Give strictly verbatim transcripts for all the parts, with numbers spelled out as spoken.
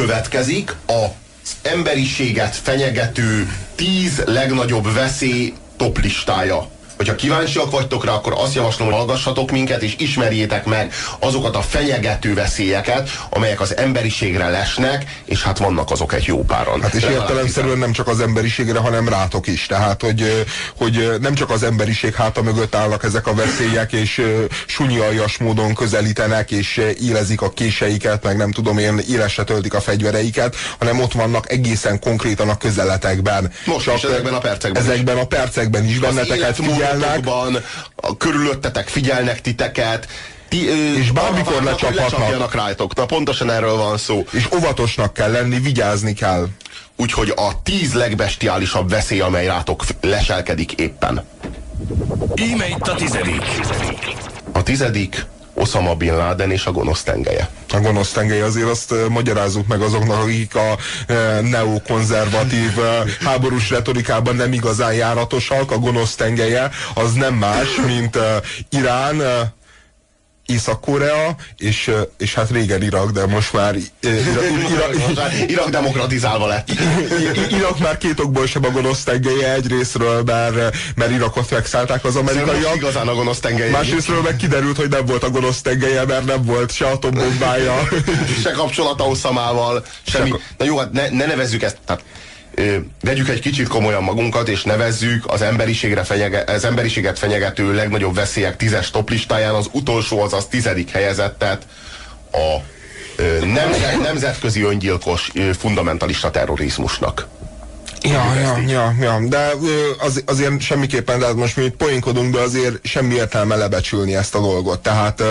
következik az emberiséget fenyegető tíz legnagyobb veszély top listája. Hogyha kíváncsiak vagytok rá, akkor azt javaslom, hogy hallgassatok minket, és ismerjétek meg azokat a fenyegető veszélyeket, amelyek az emberiségre lesnek, és hát vannak azok egy jó páran. Hát és értelemszerűen nem csak az emberiségre, hanem rátok is. Tehát, hogy, hogy nem csak az emberiség háta mögött állnak ezek a veszélyek, és sunyi aljas módon közelítenek, és élezik a késeiket, meg nem tudom én, élesre töltik a fegyvereiket, hanem ott vannak egészen konkrétan a közeletekben. Most csak, és ezekben a percekben Ezekben is. a percekben is benneteket figyel. A körülöttetek figyelnek titeket, ti, és bármikor lecsaphatnak rájtok. Na, pontosan erről van szó. És óvatosnak kell lenni, vigyázni kell. Úgyhogy a tíz legbestiálisabb veszély, amely rátok leselkedik éppen. Íme itt a tizedik. A tizedik Osama bin Laden és a gonosz tengelye. A gonosz tengelye, azért azt magyarázzuk meg azoknak, akik a neokonzervatív háborús retorikában nem igazán járatosak. A gonosz tengelye az nem más, mint Irán, Észak-Korea, és, és hát régen Irak, de most már Irak demokratizálva lett. Irak már két okból sem a gonosz tengelye, egyrésztről, bár, mert Irakot megszállták az amerikaiak. Igazán a gonosz tengelye. Másrésztről meg kiderült, hogy nem volt a gonosz tengelye, mert nem volt se atombombája. Se kapcsolata Oszamával, semmi. Na jó, hát ne, ne nevezzük ezt. Tehát, vegyük egy kicsit komolyan magunkat, és nevezzük az, emberiségre fenyege, az emberiséget fenyegető legnagyobb veszélyek tízes toplistáján az utolsó, azaz tizedik helyezettet, a nemzet, nemzetközi öngyilkos fundamentalista terrorizmusnak. Ja, ja, ja, ja, de az, azért semmiképpen, tehát most mi itt poénkodunk, de azért semmi értelme lebecsülni ezt a dolgot. Tehát,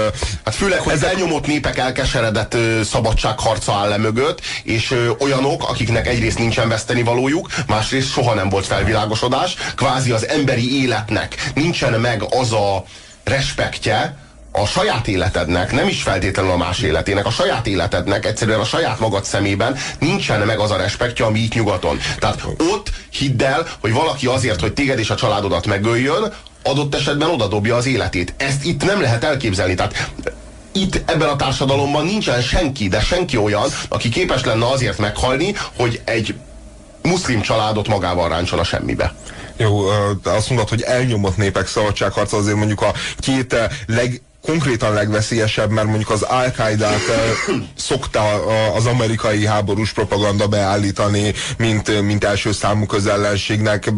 hát főleg, hogy ezek... elnyomott népek elkeseredett szabadságharca áll le mögött, és olyanok, akiknek egyrészt nincsen vesztenivalójuk, másrészt soha nem volt felvilágosodás, kvázi az emberi életnek nincsen meg az a respektje, a saját életednek, nem is feltétlenül a más életének, a saját életednek, egyszerűen a saját magad szemében nincsen meg az a respektja, ami itt nyugaton. Tehát ott hidd el, hogy valaki azért, hogy téged és a családodat megöljön, adott esetben odadobja az életét. Ezt itt nem lehet elképzelni. Tehát itt ebben a társadalomban nincsen senki, de senki olyan, aki képes lenne azért meghalni, hogy egy muszlim családot magával ráncson a semmibe. Jó, azt mondod, hogy elnyomott népek szabadságharca, azért mondjuk a két leg konkrétan legveszélyesebb, mert mondjuk az Al-Kaidát szokta az amerikai háborús propaganda beállítani, mint, mint első számú közellenségnek,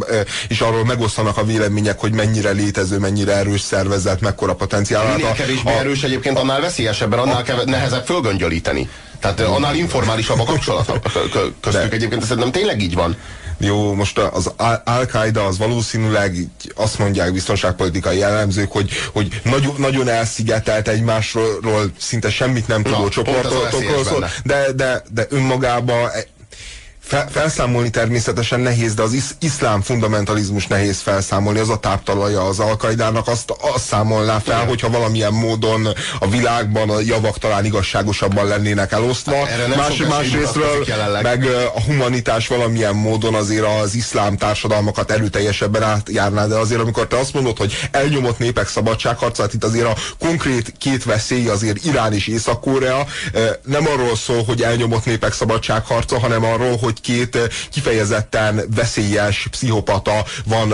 és arról megosztanak a vélemények, hogy mennyire létező, mennyire erős szervezet, mekkora potenciál. Minél kevésbé erős egyébként, annál veszélyesebben, annál keve, nehezebb fölgöngyölíteni. Tehát annál informálisabb a kapcsolat köztük egyébként, szerintem tényleg így van. Jó, most az Al-Kaida az valószínűleg, azt mondják biztonságpolitikai jellemzők, hogy, hogy nagyon, nagyon elszigetelt egymásról, szinte semmit nem tudó Na, csoportokról szól, de, de, de önmagában felszámolni természetesen nehéz, de az isz iszlám fundamentalizmus nehéz felszámolni, az a táptalaja az Al-Kaidának, azt, azt számolná fel, hogyha valamilyen módon a világban a javak talán igazságosabban lennének elosztva. Hát más, másrésztről meg a humanitás valamilyen módon azért az iszlám társadalmakat erőteljesebben átjárná, de azért amikor te azt mondod, hogy elnyomott népek szabadságharcát, itt azért a konkrét két veszély azért Irán és Észak-Korea nem arról szól, hogy elnyomott népek szabadságharca, hanem arról, hogy két kifejezetten veszélyes pszichopata van,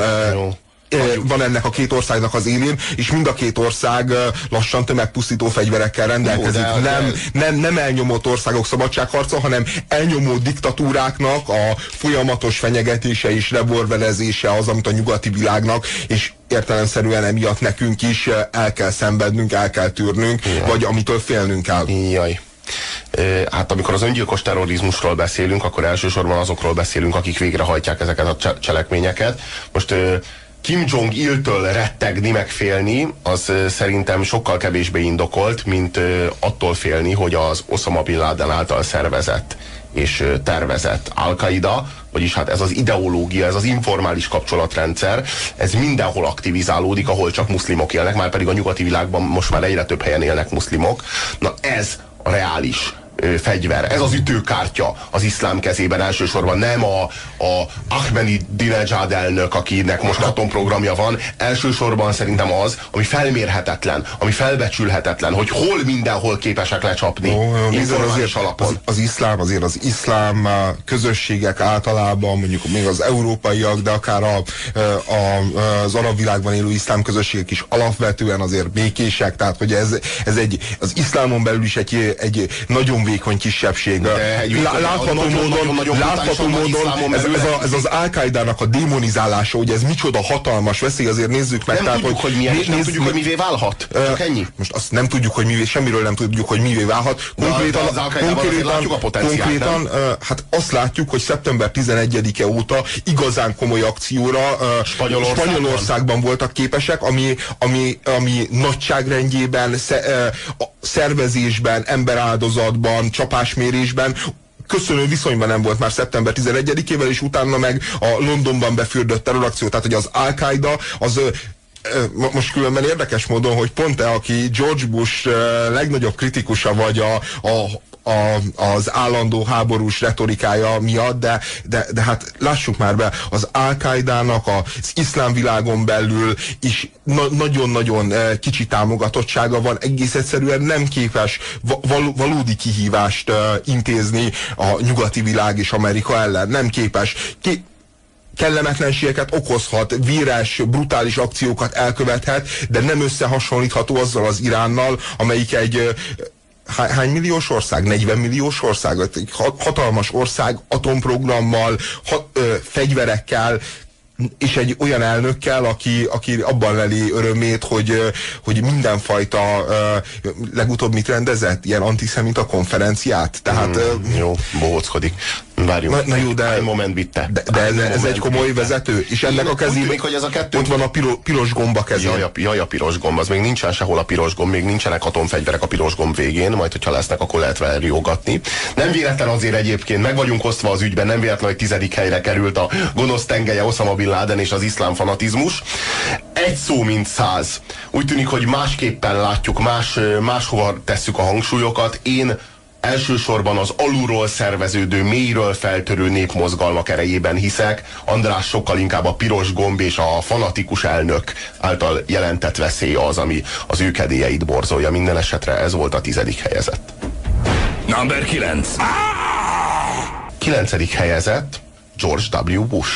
van ennek a két országnak az élén, és mind a két ország lassan tömegpusztító fegyverekkel rendelkezik. Jó, nem, nem, nem elnyomott országok szabadságharca, hanem elnyomó diktatúráknak a folyamatos fenyegetése és revolverezése az, amit a nyugati világnak, és értelemszerűen emiatt nekünk is el kell szenvednünk, el kell tűrnünk, Jaj. vagy amitől félnünk kell. Jaj. Hát amikor az öngyilkos terrorizmusról beszélünk, akkor elsősorban azokról beszélünk, akik végrehajtják ezeket a cselekményeket. Most Kim Jong-iltől rettegni, megfélni, az szerintem sokkal kevésbé indokolt, mint attól félni, hogy az Osama bin Laden által szervezett és tervezett Al-Kaida, vagyis hát ez az ideológia, ez az informális kapcsolatrendszer, ez mindenhol aktivizálódik, ahol csak muszlimok élnek, már pedig a nyugati világban most már egyre több helyen élnek muszlimok. Na ez a reális fegyver, ez az ütőkártya az iszlám kezében elsősorban, nem a, a Ahmadinezsád elnök, akinek most atomprogramja van, elsősorban szerintem az, ami felmérhetetlen, ami felbecsülhetetlen, hogy hol mindenhol képesek lecsapni no, informális alapon. Az, az iszlám azért az iszlám közösségek általában, mondjuk még az európaiak, de akár a, a, az arab világban élő iszlám közösségek is alapvetően azért békések, tehát hogy ez, ez egy, az iszlámon belül is egy, egy nagyon vékony kisebbség. Látható módon ez, ez, a, ez az Al-Kaidának a démonizálása, hogy ez micsoda hatalmas veszély, azért nézzük meg. Nem tehát, tudjuk, hogy, hogy milyen, nézz, nem tudjuk, hogy mivé válhat. Uh, Csak ennyi? Most azt nem tudjuk, hogy mivé, semmiről nem tudjuk, hogy mivé válhat. Konkrétan, de, de az konkrétan, a konkrétan uh, hát azt látjuk, hogy szeptember tizenegyedike óta igazán komoly akcióra uh, Spanyolországban. Spanyolországban voltak képesek, ami, ami, ami nagyságrendjében, sze, uh, szervezésben, emberáldozatban, csapásmérésben köszönő viszonyban nem volt már szeptember tizenegyedikével, és utána meg a Londonban befürdött terrorakció. Tehát, hogy az Al-Qaida az most különben érdekes módon, hogy pont te, aki George Bush legnagyobb kritikusa vagy a, a A, az állandó háborús retorikája miatt, de, de, de hát lássuk már be, az Al-Kaidának az iszlám világon belül is nagyon-nagyon na kicsi támogatottsága van, egész egyszerűen nem képes val valódi kihívást uh, intézni a nyugati világ és Amerika ellen. Nem képes. Ki kellemetlenségeket okozhat, véres, brutális akciókat elkövethet, de nem összehasonlítható azzal az Iránnal, amelyik egy uh, hány milliós ország? negyven milliós ország? Hatalmas ország atomprogrammal, hat, ö, fegyverekkel, és egy olyan elnökkel, aki, aki abban leli örömét, hogy, hogy mindenfajta ö, legutóbb mit rendezett? Ilyen antiszemita konferenciát? Tehát, mm, jó, bohóckodik. Várjunk. Na, na jó, de, de, de ez, ez egy komoly vezető, és ennek a kezében még, hogy ez a kettő... ott van a piro, piros gomba kezén. Jaj, jaj, a piros gomb, az még nincsen sehol a piros gomb, még nincsenek atomfegyverek a piros gomb végén, majd hogyha lesznek, akkor lehet vele riogatni. Nem véletlen azért egyébként, meg vagyunk osztva az ügyben, nem véletlen, hogy tizedik helyre került a gonosz tengelye Osama bin Laden és az iszlám fanatizmus. Egy szó, mint száz. Úgy tűnik, hogy másképpen látjuk, más, máshova tesszük a hangsúlyokat. Én elsősorban az alulról szerveződő, mélyről feltörő népmozgalmak erejében hiszek. András sokkal inkább a piros gomb és a fanatikus elnök által jelentett veszély az, ami az ő kedélyeit borzolja. Minden esetre ez volt a tizedik helyezett. Number kilenc. Kilencedik helyezett George W. Bush,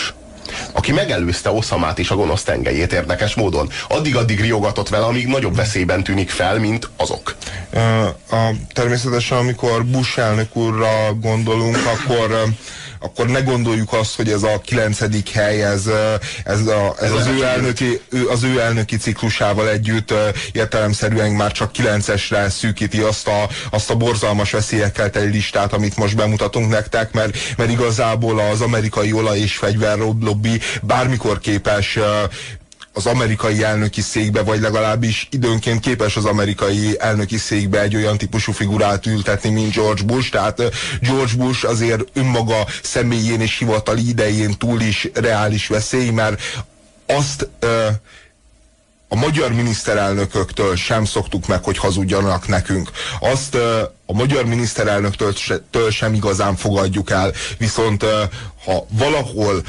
aki megelőzte Oszamát és a gonosz tengelyét érdekes módon. Addig-addig riogatott vele, amíg nagyobb veszélyben tűnik fel, mint azok. Uh, a, természetesen, amikor Bush elnök úrra gondolunk, akkor, akkor ne gondoljuk azt, hogy ez a kilencedik hely, ez, ez, a, ez, ez az, ő elnöki, az ő elnöki ciklusával együtt értelemszerűen már csak kilencesre szűkíti azt a, azt a borzalmas veszélyekkel teli listát, amit most bemutatunk nektek, mert, mert igazából az amerikai olaj- és fegyverlobbi bármikor képes az amerikai elnöki székbe, vagy legalábbis időnként képes az amerikai elnöki székbe egy olyan típusú figurát ültetni, mint George Bush. Tehát George Bush azért önmaga személyén és hivatali idején túl is reális veszély, mert azt a magyar miniszterelnököktől sem szoktuk meg, hogy hazudjanak nekünk. Azt a magyar miniszterelnöktől sem igazán fogadjuk el. Viszont ha valahol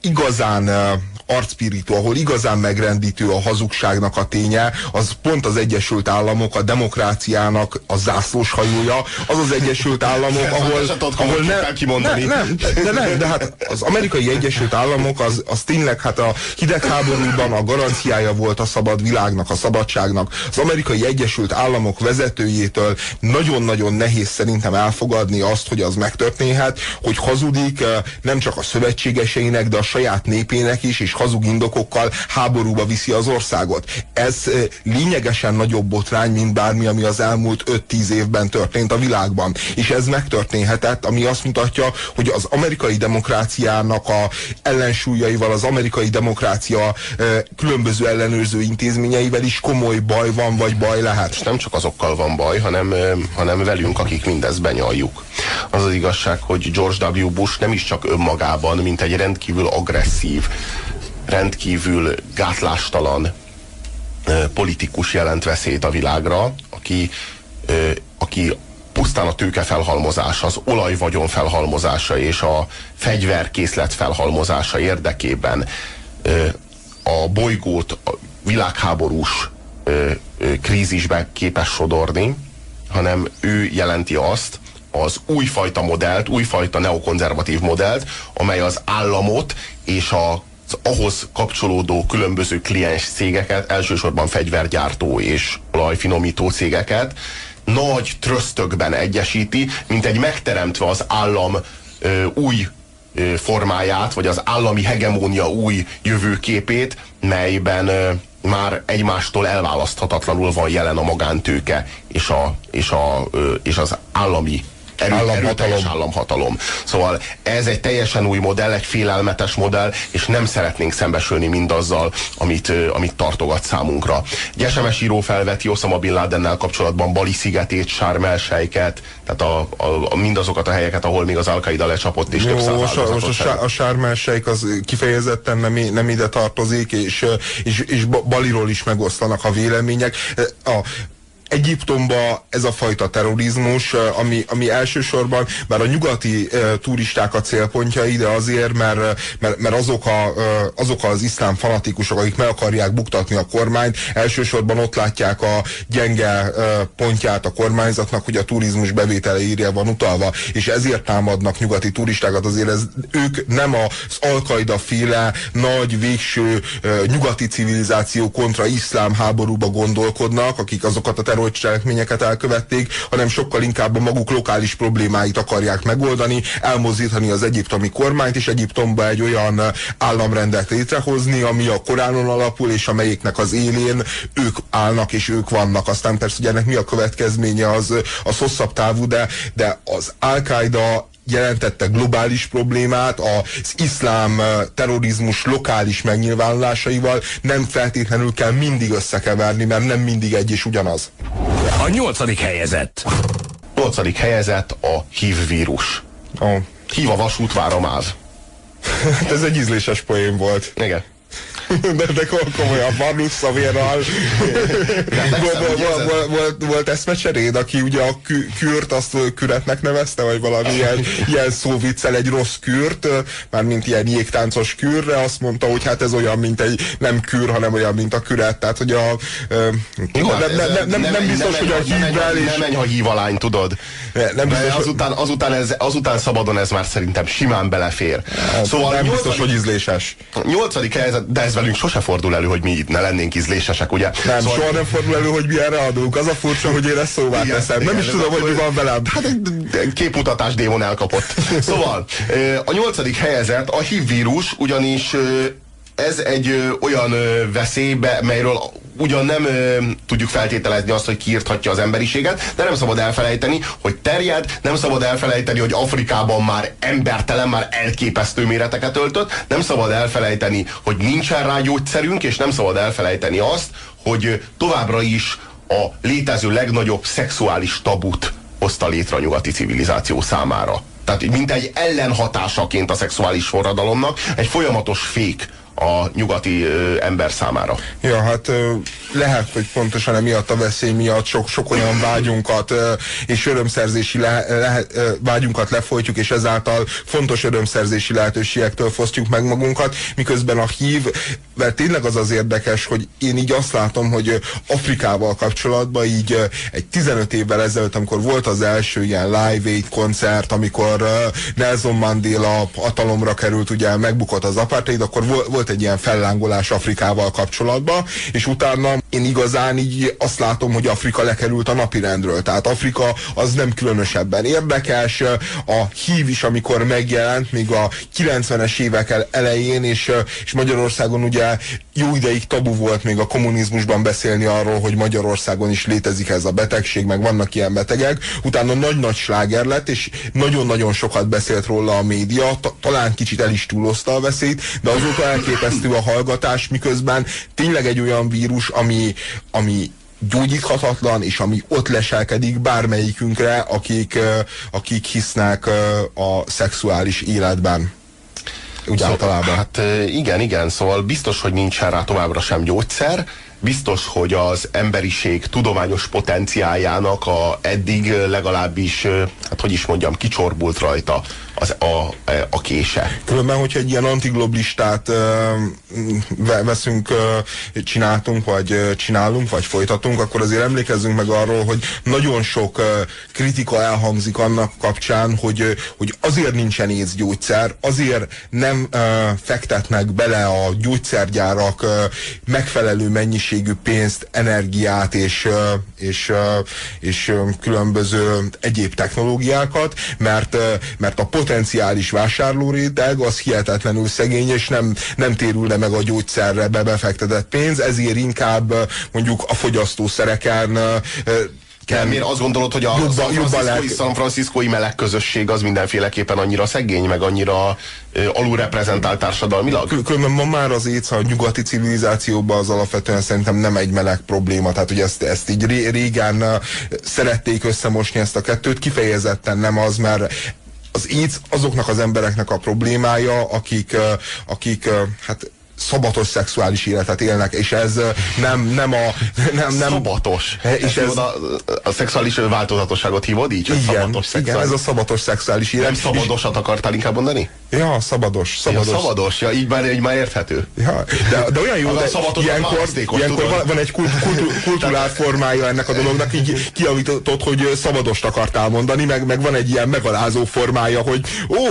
igazán uh, arcpirító, ahol igazán megrendítő a hazugságnak a ténye, az pont az Egyesült Államok, a demokráciának a zászlós hajója, az az Egyesült Államok, ahol, ahol nem, nem, nem, de nem, de hát az amerikai Egyesült Államok az, az tényleg hát a hidegháborúban a garanciája volt a szabad világnak, a szabadságnak. Az amerikai Egyesült Államok vezetőjétől nagyon-nagyon nehéz szerintem elfogadni azt, hogy az megtörténhet, hogy hazudik nem csak a szövetségeseinek, de a saját népének is, és hazug indokokkal háborúba viszi az országot. Ez lényegesen nagyobb botrány, mint bármi, ami az elmúlt öt-tíz évben történt a világban. És ez megtörténhetett, ami azt mutatja, hogy az amerikai demokráciának a ellensúlyaival, az amerikai demokrácia különböző ellenőrző intézményeivel is komoly baj van, vagy baj lehet. És nem csak azokkal van baj, hanem, hanem velünk, akik mindezt benyaljuk. Az az igazság, hogy George W. Bush nem is csak önmagában, mint egy rendkívül agresszív, rendkívül gátlástalan politikus jelent veszélyt a világra, aki, aki pusztán a tőke felhalmozása, az olajvagyon felhalmozása és a fegyverkészlet felhalmozása érdekében a bolygót a világháborús krízisbe képes sodorni, hanem ő jelenti azt, az újfajta modellt, újfajta neokonzervatív modellt, amely az államot és a ahhoz kapcsolódó különböző kliens cégeket, elsősorban fegyvergyártó és olajfinomító cégeket nagy trösztökben egyesíti, mint egy megteremtve az állam ö, új ö, formáját, vagy az állami hegemónia új jövőképét, melyben ö, már egymástól elválaszthatatlanul van jelen a magántőke és, a, és, a, ö, és az állami erőteljes államhatalom. Szóval ez egy teljesen új modell, egy félelmetes modell, és nem szeretnénk szembesülni mindazzal, amit, amit tartogat számunkra. Egy es em es író felveti Osama bin Ladennel kapcsolatban Bali szigetét, Sharm el-Seiket, tehát a, a, a, mindazokat a helyeket, ahol még az Al-Kaida lecsapott és több száz áldozatot. Most a, a Sharm el-Sheik az kifejezetten nem, nem ide tartozik, és, és, és Baliról is megosztanak a vélemények. A Egyiptomba ez a fajta terrorizmus, ami, ami elsősorban, bár a nyugati e, turisták a célpontja ide azért, mert, mert, mert azok, a, azok az iszlám fanatikusok, akik meg akarják buktatni a kormányt, elsősorban ott látják a gyenge e, pontját a kormányzatnak, hogy a turizmus bevételeire van utalva, és ezért támadnak nyugati turistákat, azért ez, ők nem az Al-Kaida féle nagy, végső e, nyugati civilizáció kontra iszlám háborúba gondolkodnak, akik azokat a terrorcselekményeket elkövették, hanem sokkal inkább a maguk lokális problémáit akarják megoldani, elmozdítani az egyiptomi kormányt, és Egyiptomba egy olyan államrendet létrehozni, ami a Koránon alapul, és amelyiknek az élén ők állnak, és ők vannak. Aztán persze, hogy ennek mi a következménye, az, az hosszabb távú, de, de az Al-Kaida jelentette globális problémát, az iszlám terrorizmus lokális megnyilvánulásaival nem feltétlenül kell mindig összekeverni, mert nem mindig egy és ugyanaz. A nyolcadik helyezett. Nyolcadik helyezett a hív vírus. Oh. Hív a vasút, vár a máv. Ez egy ízléses poén volt. Igen. De, de komolyan, Marlux Szavérral volt eszmecseréd, aki ugye a kü kürt, azt küretnek nevezte, vagy valamilyen ilyen szóviccel egy rossz kürt, mármint ilyen jégtáncos kürre, azt mondta, hogy hát ez olyan, mint egy nem kür, hanem olyan, mint a küret, tehát hogy a... Jó, ne, ne, ne, nem, nem biztos, nem, hogy a hívvel is... Nem menj, ha hív a lány, tudod. Nem biztos, azután, azután, ez, azután szabadon ez már szerintem simán belefér. Hát, szóval nem nyolcadik, biztos, hogy ízléses. Nyolcadik helyzet, de ez velünk sose fordul elő, hogy mi itt ne lennénk ízlésesek, ugye? Nem, szóval... soha nem fordul elő, hogy mi erre adunk. Az a furcsa, hogy én ezt szóvá teszem. Igen, nem is tudom, hogy mi van velem. Hát egy képmutatás démon elkapott. Szóval a nyolcadik helyezett a hívvírus, ugyanis ez egy olyan veszélybe, melyről ugyan nem ö, tudjuk feltételezni azt, hogy kiírthatja az emberiséget, de nem szabad elfelejteni, hogy terjed, nem szabad elfelejteni, hogy Afrikában már embertelen, már elképesztő méreteket öltött, nem szabad elfelejteni, hogy nincsen rá gyógyszerünk, és nem szabad elfelejteni azt, hogy továbbra is a létező legnagyobb szexuális tabut hozta létre a nyugati civilizáció számára. Tehát mint egy ellenhatásaként a szexuális forradalomnak, egy folyamatos fék a nyugati ö, ember számára. Ja, hát ö, lehet, hogy pontosan emiatt a veszély miatt sok, sok olyan vágyunkat ö, és örömszerzési le, le, ö, vágyunkat lefolytjuk, és ezáltal fontos örömszerzési lehetőségektől fosztjuk meg magunkat, miközben a hív, mert tényleg az az érdekes, hogy én így azt látom, hogy Afrikával kapcsolatban így ö, egy tizenöt évvel ezelőtt, amikor volt az első ilyen Live Aid koncert, amikor ö, Nelson Mandela hatalomra került, ugye megbukott az apartheid, akkor volt volt egy ilyen fellángolás Afrikával kapcsolatban, és utána én igazán így azt látom, hogy Afrika lekerült a napirendről. Tehát Afrika az nem különösebben érdekes. A hív is, amikor megjelent, még a kilencvenes évek elején, és, és Magyarországon ugye jó ideig tabu volt még a kommunizmusban beszélni arról, hogy Magyarországon is létezik ez a betegség, meg vannak ilyen betegek. Utána nagy-nagy sláger lett, és nagyon-nagyon sokat beszélt róla a média, talán kicsit el is túlozta a veszélyt, de azóta elképesztő a hallgatás, miközben tényleg egy olyan vírus, ami, ami gyógyíthatatlan, és ami ott leselkedik bármelyikünkre, akik, akik hisznek a szexuális életben. Úgy szóval, általában. Hát igen, igen, szóval biztos, hogy nincsen rá továbbra sem gyógyszer, biztos, hogy az emberiség tudományos potenciáljának a eddig legalábbis, hát hogy is mondjam, kicsorbult rajta az, a, a kése. Különben, hogyha egy ilyen antiglobalistát veszünk, csináltunk, vagy csinálunk, vagy folytatunk, akkor azért emlékezzünk meg arról, hogy nagyon sok kritika elhangzik annak kapcsán, hogy, hogy azért nincsen észgyógyszer, azért nem fektetnek bele a gyógyszergyárak megfelelő mennyiségű pénzt, energiát és, és, és különböző egyéb technológiákat, mert, mert a potenciális vásárló réteg az hihetetlenül szegény, és nem, nem térülne meg a gyógyszerre befektetett pénz, ezért inkább mondjuk a fogyasztószereken kell. Miért azt gondolod, hogy a San Francisco-i meleg közösség az mindenféleképpen annyira szegény, meg annyira alulreprezentált társadalmilag? Különben ma már az éjsz a nyugati civilizációban az alapvetően szerintem nem egy meleg probléma. Tehát, hogy ezt, ezt így ré, régen szerették összemosni ezt a kettőt, kifejezetten nem az, mert az éjsz azoknak az embereknek a problémája, akik, akik hát szabatos szexuális életet élnek, és ez nem, nem a... Nem, nem, szabatos. És ez, a, a szexuális változatosságot hívod így? Igen, szabatos igen, ez a szabatos szexuális élet. Nem szabadosat akartál inkább mondani? Ja, szabados. Szabados, ja, szabados, ja, így, már, így már érthető. Ja, de, de olyan jó, de ilyenkor, ilyenkor van, van egy kulturált formája ennek a dolognak, így kijavított, hogy szabadost akartál mondani, meg, meg van egy ilyen megalázó formája, hogy ó,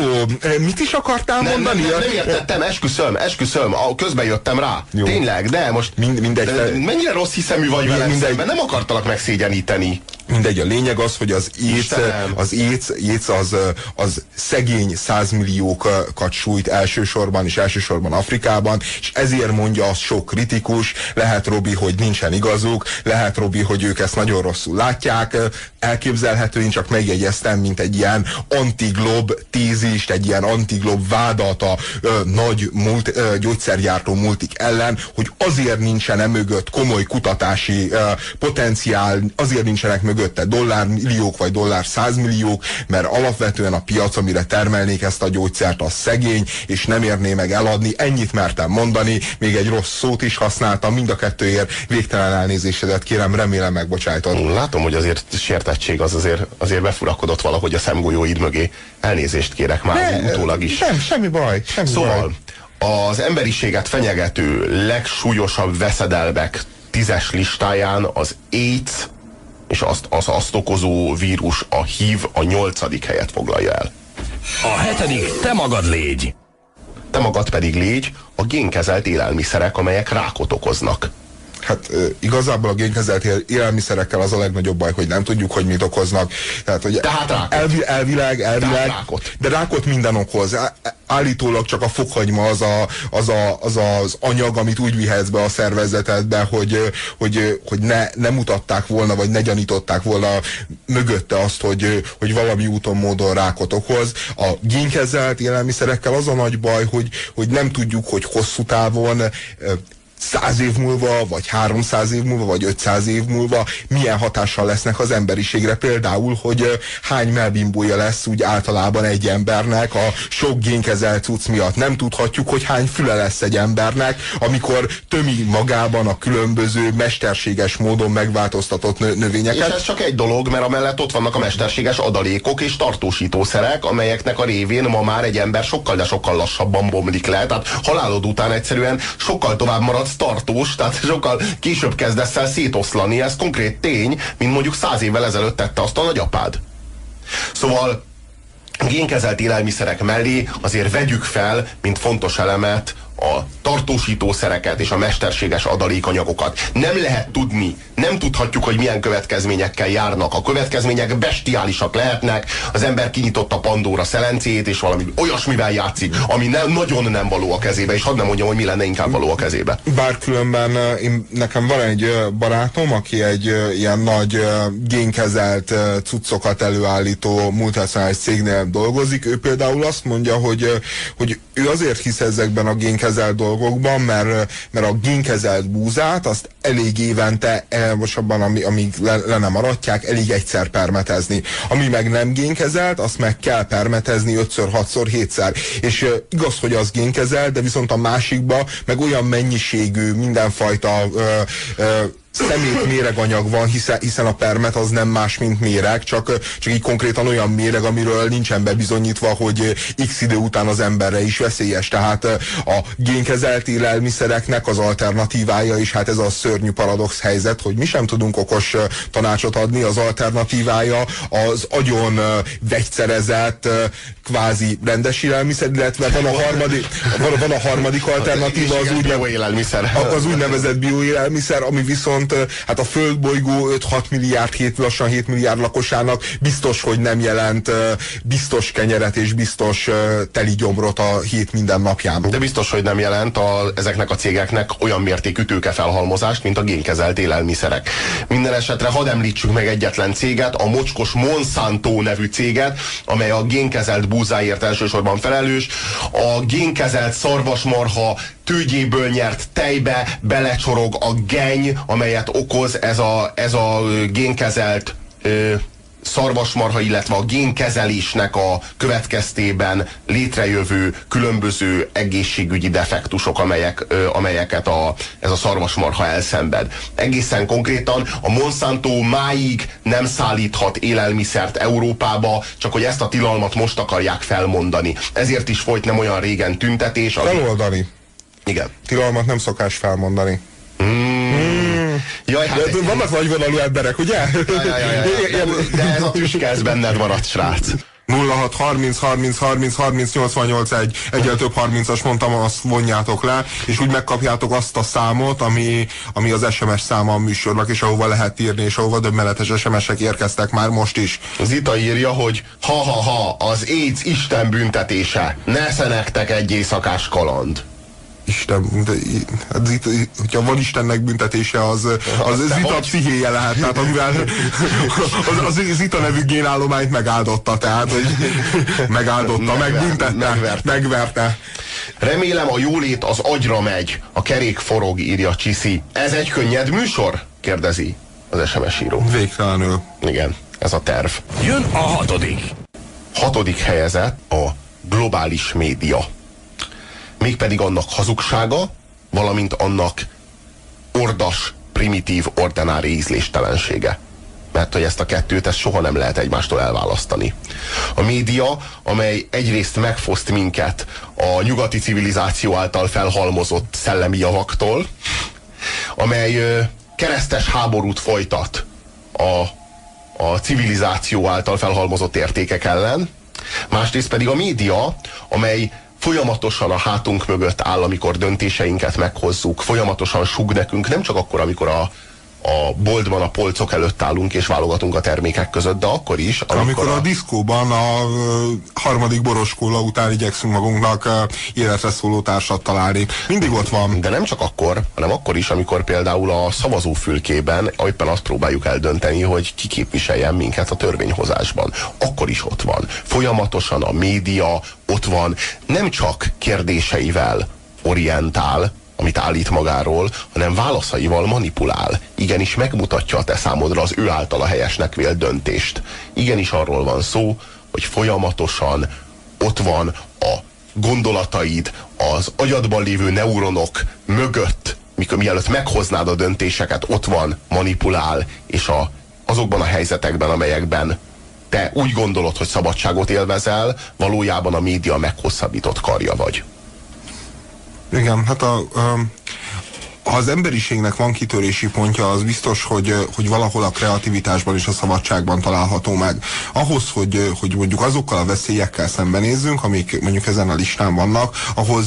mit is akartál nem, mondani? Nem, nem, nem értettem, esküszöm, esküszöm, közben jöttem rá. Jó. Tényleg, de most mind, mindegy, de, mennyire rossz hiszemű vagy velem mindegy, szemben, nem akartalak megszégyeníteni. Mindegy, a lényeg az, hogy az éjsz, az, éjsz, éjsz az, az szegény százmilliókat sújt elsősorban, és elsősorban Afrikában, és ezért mondja az sok kritikus, lehet Robi, hogy nincsen igazuk, lehet Robi, hogy ők ezt nagyon rosszul látják, elképzelhető, én csak megjegyeztem, mint egy ilyen antiglob tézist, egy ilyen antiglob vádat a ö, nagy múlt, ö, gyógyszergyártó multik ellen, hogy azért nincsen e mögött komoly kutatási ö, potenciál, azért nincsenek mögötte dollármilliók vagy dollár százmilliók, mert alapvetően a piac, amire termelnék ezt a gyógyszert, az szegény, és nem érné meg eladni. Ennyit mertem mondani, még egy rossz szót is használtam, mind a kettőért végtelen elnézésedet kérem, remélem megbocsájtad. Látom, hogy azért sértettség az azért, azért befurakodott valahogy a szemgolyóid mögé. Elnézést kérek már ne, utólag is. Nem, semmi baj. Semmi szóval baj. Az emberiséget fenyegető legsúlyosabb veszedelmek tízes listáján az AIDS és azt, az azt okozó vírus, a há i vé a nyolcadik helyet foglalja el. A hetedik te magad légy. Te magad pedig légy a génkezelt élelmiszerek, amelyek rákot okoznak. Hát igazából a génkezelt élelmiszerekkel az a legnagyobb baj, hogy nem tudjuk, hogy mit okoznak. Tehát, hogy Tehát rákot. Elvi, elvileg, elvileg. Tehát rákot. De rákot minden okoz. Állítólag csak a fokhagyma az a, az, a, az, az anyag, amit úgy vihetsz be a szervezetedbe, hogy, hogy, hogy ne, ne mutatták volna, vagy ne gyanították volna mögötte azt, hogy, hogy valami úton, módon rákot okoz. A génkezelt élelmiszerekkel az a nagy baj, hogy, hogy nem tudjuk, hogy hosszú távon száz év múlva, vagy háromszáz év múlva, vagy ötszáz év múlva milyen hatással lesznek az emberiségre. Például, hogy hány melbimbója lesz úgy általában egy embernek a sok génkezelt cucc miatt. Nem tudhatjuk, hogy hány füle lesz egy embernek, amikor tömi magában a különböző mesterséges módon megváltoztatott növényeket. És ez csak egy dolog, mert amellett ott vannak a mesterséges adalékok és tartósítószerek, amelyeknek a révén ma már egy ember sokkal, de sokkal lassabban bomlik le. Tehát halálod után egyszerűen sokkal tovább marad tartós, tehát sokkal később kezdesz el szétoszlani, ez konkrét tény, mint mondjuk száz évvel ezelőtt tette azt a nagyapád. Szóval génkezelt élelmiszerek mellé azért vegyük fel, mint fontos elemet, a tartósítószereket és a mesterséges adalékanyagokat. Nem lehet tudni, nem tudhatjuk, hogy milyen következményekkel járnak. A következmények bestiálisak lehetnek, az ember kinyitotta Pandóra szelencét, és valami olyasmivel játszik, ami nem, nagyon nem való a kezébe, és hadd nem mondjam, hogy mi lenne inkább való a kezébe. Bár különben én, nekem van egy barátom, aki egy ilyen nagy génkezelt cuccokat előállító multinacionális cégnél dolgozik, ő például azt mondja, hogy, hogy ő azért hisz ezekben a génkezelt génkezelt dolgokban, mert, mert a génkezelt búzát azt elég évente, most abban, amíg ami le, le nem aratják, elég egyszer permetezni. Ami meg nem génkezelt, azt meg kell permetezni ötször, hatszor, hétszer. És igaz, hogy az génkezelt, de viszont a másikba meg olyan mennyiségű mindenfajta ö, ö, szemét méreganyag van, hiszen, hiszen a permet az nem más, mint méreg, csak, csak így konkrétan olyan méreg, amiről nincsen bebizonyítva, hogy x idő után az emberre is veszélyes. Tehát a génkezelt élelmiszereknek az alternatívája is, hát ez a szörnyű paradox helyzet, hogy mi sem tudunk okos tanácsot adni, az alternatívája az agyon vegyszerezett kvázi rendes élelmiszer, illetve van a harmadik, van a harmadik alternatíva, az, úgynev, az úgynevezett bioélelmiszer, ami viszont hát a földbolygó öt-hat milliárd, hét, lassan hét milliárd lakosának biztos, hogy nem jelent biztos kenyeret és biztos teli gyomrot a hét minden napján. De biztos, hogy nem jelent a, ezeknek a cégeknek olyan mértékű tőkefelhalmozást, mint a génkezelt élelmiszerek. Minden esetre hadd említsük meg egyetlen céget, a mocskos Monsanto nevű céget, amely a génkezelt búzáért elsősorban felelős. A génkezelt szarvasmarha tőgyéből nyert tejbe belecsorog a genny, amelyet okoz ez a, ez a génkezelt ö, szarvasmarha, illetve a génkezelésnek a következtében létrejövő különböző egészségügyi defektusok, amelyek, ö, amelyeket a, ez a szarvasmarha elszenved. Egészen konkrétan a Monsanto máig nem szállíthat élelmiszert Európába, csak hogy ezt a tilalmat most akarják felmondani. Ezért is folyt nem olyan régen tüntetés. Az... Feloldani. Igen. Tilalmat nem szokás felmondani. Mm. Jaj, hát de, vannak nagyvonalú emberek, ugye? Jaj, jaj, jaj, jaj. De, de ez a tüske, ez benned maradt, srác. nulla hat harminc harminc harminc harminc nyolcvannyolc egy, egyel több harmincas mondtam, azt vonjátok le, és úgy megkapjátok azt a számot, ami, ami az es em es száma a műsornak, és ahova lehet írni, és ahova döbbenetes es em esek érkeztek már most is. Zita írja, hogy ha-ha-ha, az AIDS Isten büntetése, nesze nektek egy éjszakás kaland. Isten, de, hogyha van Istennek büntetése, az az, az Zita pszichéje lehet, tehát amivel az, az Zita nevű génállományt megáldotta, tehát hogy megáldotta, Megver, megbüntette, megverte. megverte. Remélem a jólét az agyra megy, a kerék forog, írja Csiszi. Ez egy könnyed műsor? Kérdezi az es em es író. Végtelenül. Igen, ez a terv. Jön a hatodik. Hatodik helyezett a globális média. Mégpedig annak hazugsága, valamint annak ordas, primitív, ordinári ízléstelensége. Mert hogy ezt a kettőt, ezt soha nem lehet egymástól elválasztani. A média, amely egyrészt megfoszt minket a nyugati civilizáció által felhalmozott szellemi javaktól, amely keresztes háborút folytat a, a civilizáció által felhalmozott értékek ellen, másrészt pedig a média, amely folyamatosan a hátunk mögött áll, amikor döntéseinket meghozzuk, folyamatosan sug nekünk, nem csak akkor, amikor a, a boltban a polcok előtt állunk és válogatunk a termékek között, de akkor is. Amikor, amikor a, a diszkóban a harmadik boroskóla után igyekszünk magunknak életre szóló társat találni. Mindig ott van. De nem csak akkor, hanem akkor is, amikor például a szavazófülkében éppen azt próbáljuk eldönteni, hogy ki képviseljen minket a törvényhozásban. Akkor is ott van. Folyamatosan a média ott van, nem csak kérdéseivel orientál, amit állít magáról, hanem válaszaival manipulál. Igenis megmutatja a te számodra az ő általa helyesnek vélt döntést. Igenis arról van szó, hogy folyamatosan ott van a gondolataid, az agyadban lévő neuronok mögött, mikor mielőtt meghoznád a döntéseket, ott van, manipulál, és a, azokban a helyzetekben, amelyekben te úgy gondolod, hogy szabadságot élvezel, valójában a média meghosszabbított karja vagy. Igen, hát a, ha az emberiségnek van kitörési pontja, az biztos, hogy, hogy valahol a kreativitásban és a szabadságban található meg. Ahhoz, hogy, hogy mondjuk azokkal a veszélyekkel szembenézzünk, amik mondjuk ezen a listán vannak, ahhoz,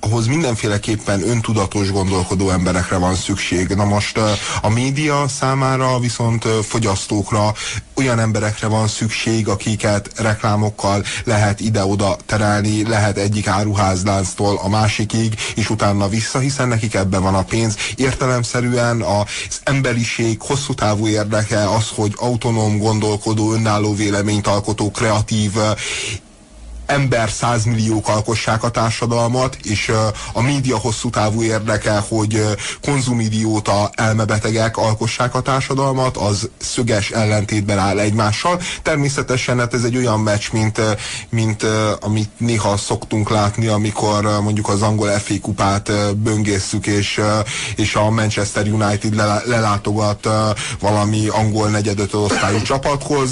ahhoz mindenféleképpen öntudatos gondolkodó emberekre van szükség. Na most a média számára viszont fogyasztókra, olyan emberekre van szükség, akiket reklámokkal lehet ide-oda terelni, lehet egyik áruházlánctól a másikig, és utána vissza, hiszen nekik ebben van a pénz. Értelemszerűen az emberiség hosszú távú érdeke az, hogy autonóm, gondolkodó, önálló véleményt alkotó, kreatív ember százmilliók alkossák a társadalmat, és a média hosszú távú érdeke, hogy konzumidióta elmebetegek alkossák a társadalmat, az szöges ellentétben áll egymással. Természetesen hát ez egy olyan meccs, mint, mint amit néha szoktunk látni, amikor mondjuk az angol ef á kupát böngészük, és, és a Manchester United lelátogat valami angol negyedötöd osztályú csapathoz.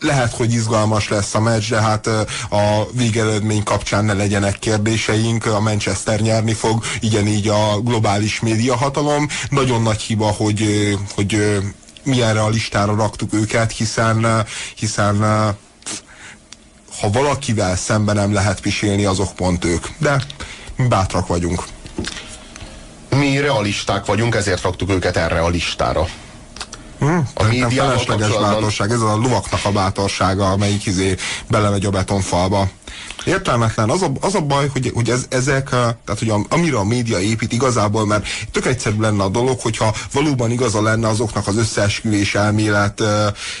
Lehet, hogy izgalmas lesz a meccs, de hát a végeredmény kapcsán ne legyenek kérdéseink, a Manchester nyerni fog, így a globális média hatalom. Nagyon nagy hiba, hogy, hogy mi erre a listára raktuk őket, hiszen, hiszen ha valakivel szemben nem lehet pisélni, azok pont ők. De mi bátrak vagyunk. Mi realisták vagyunk, ezért raktuk őket erre a listára. Hmm, a felesleges bátorság, ez a lovaknak a bátorsága, amelyik izé belemegy a betonfalba. Értelmetlen. Az a, az a baj, hogy, hogy ez, ezek, tehát hogy amire a média épít igazából, mert tök egyszerű lenne a dolog, hogyha valóban igaza lenne azoknak az összeesküvés elmélet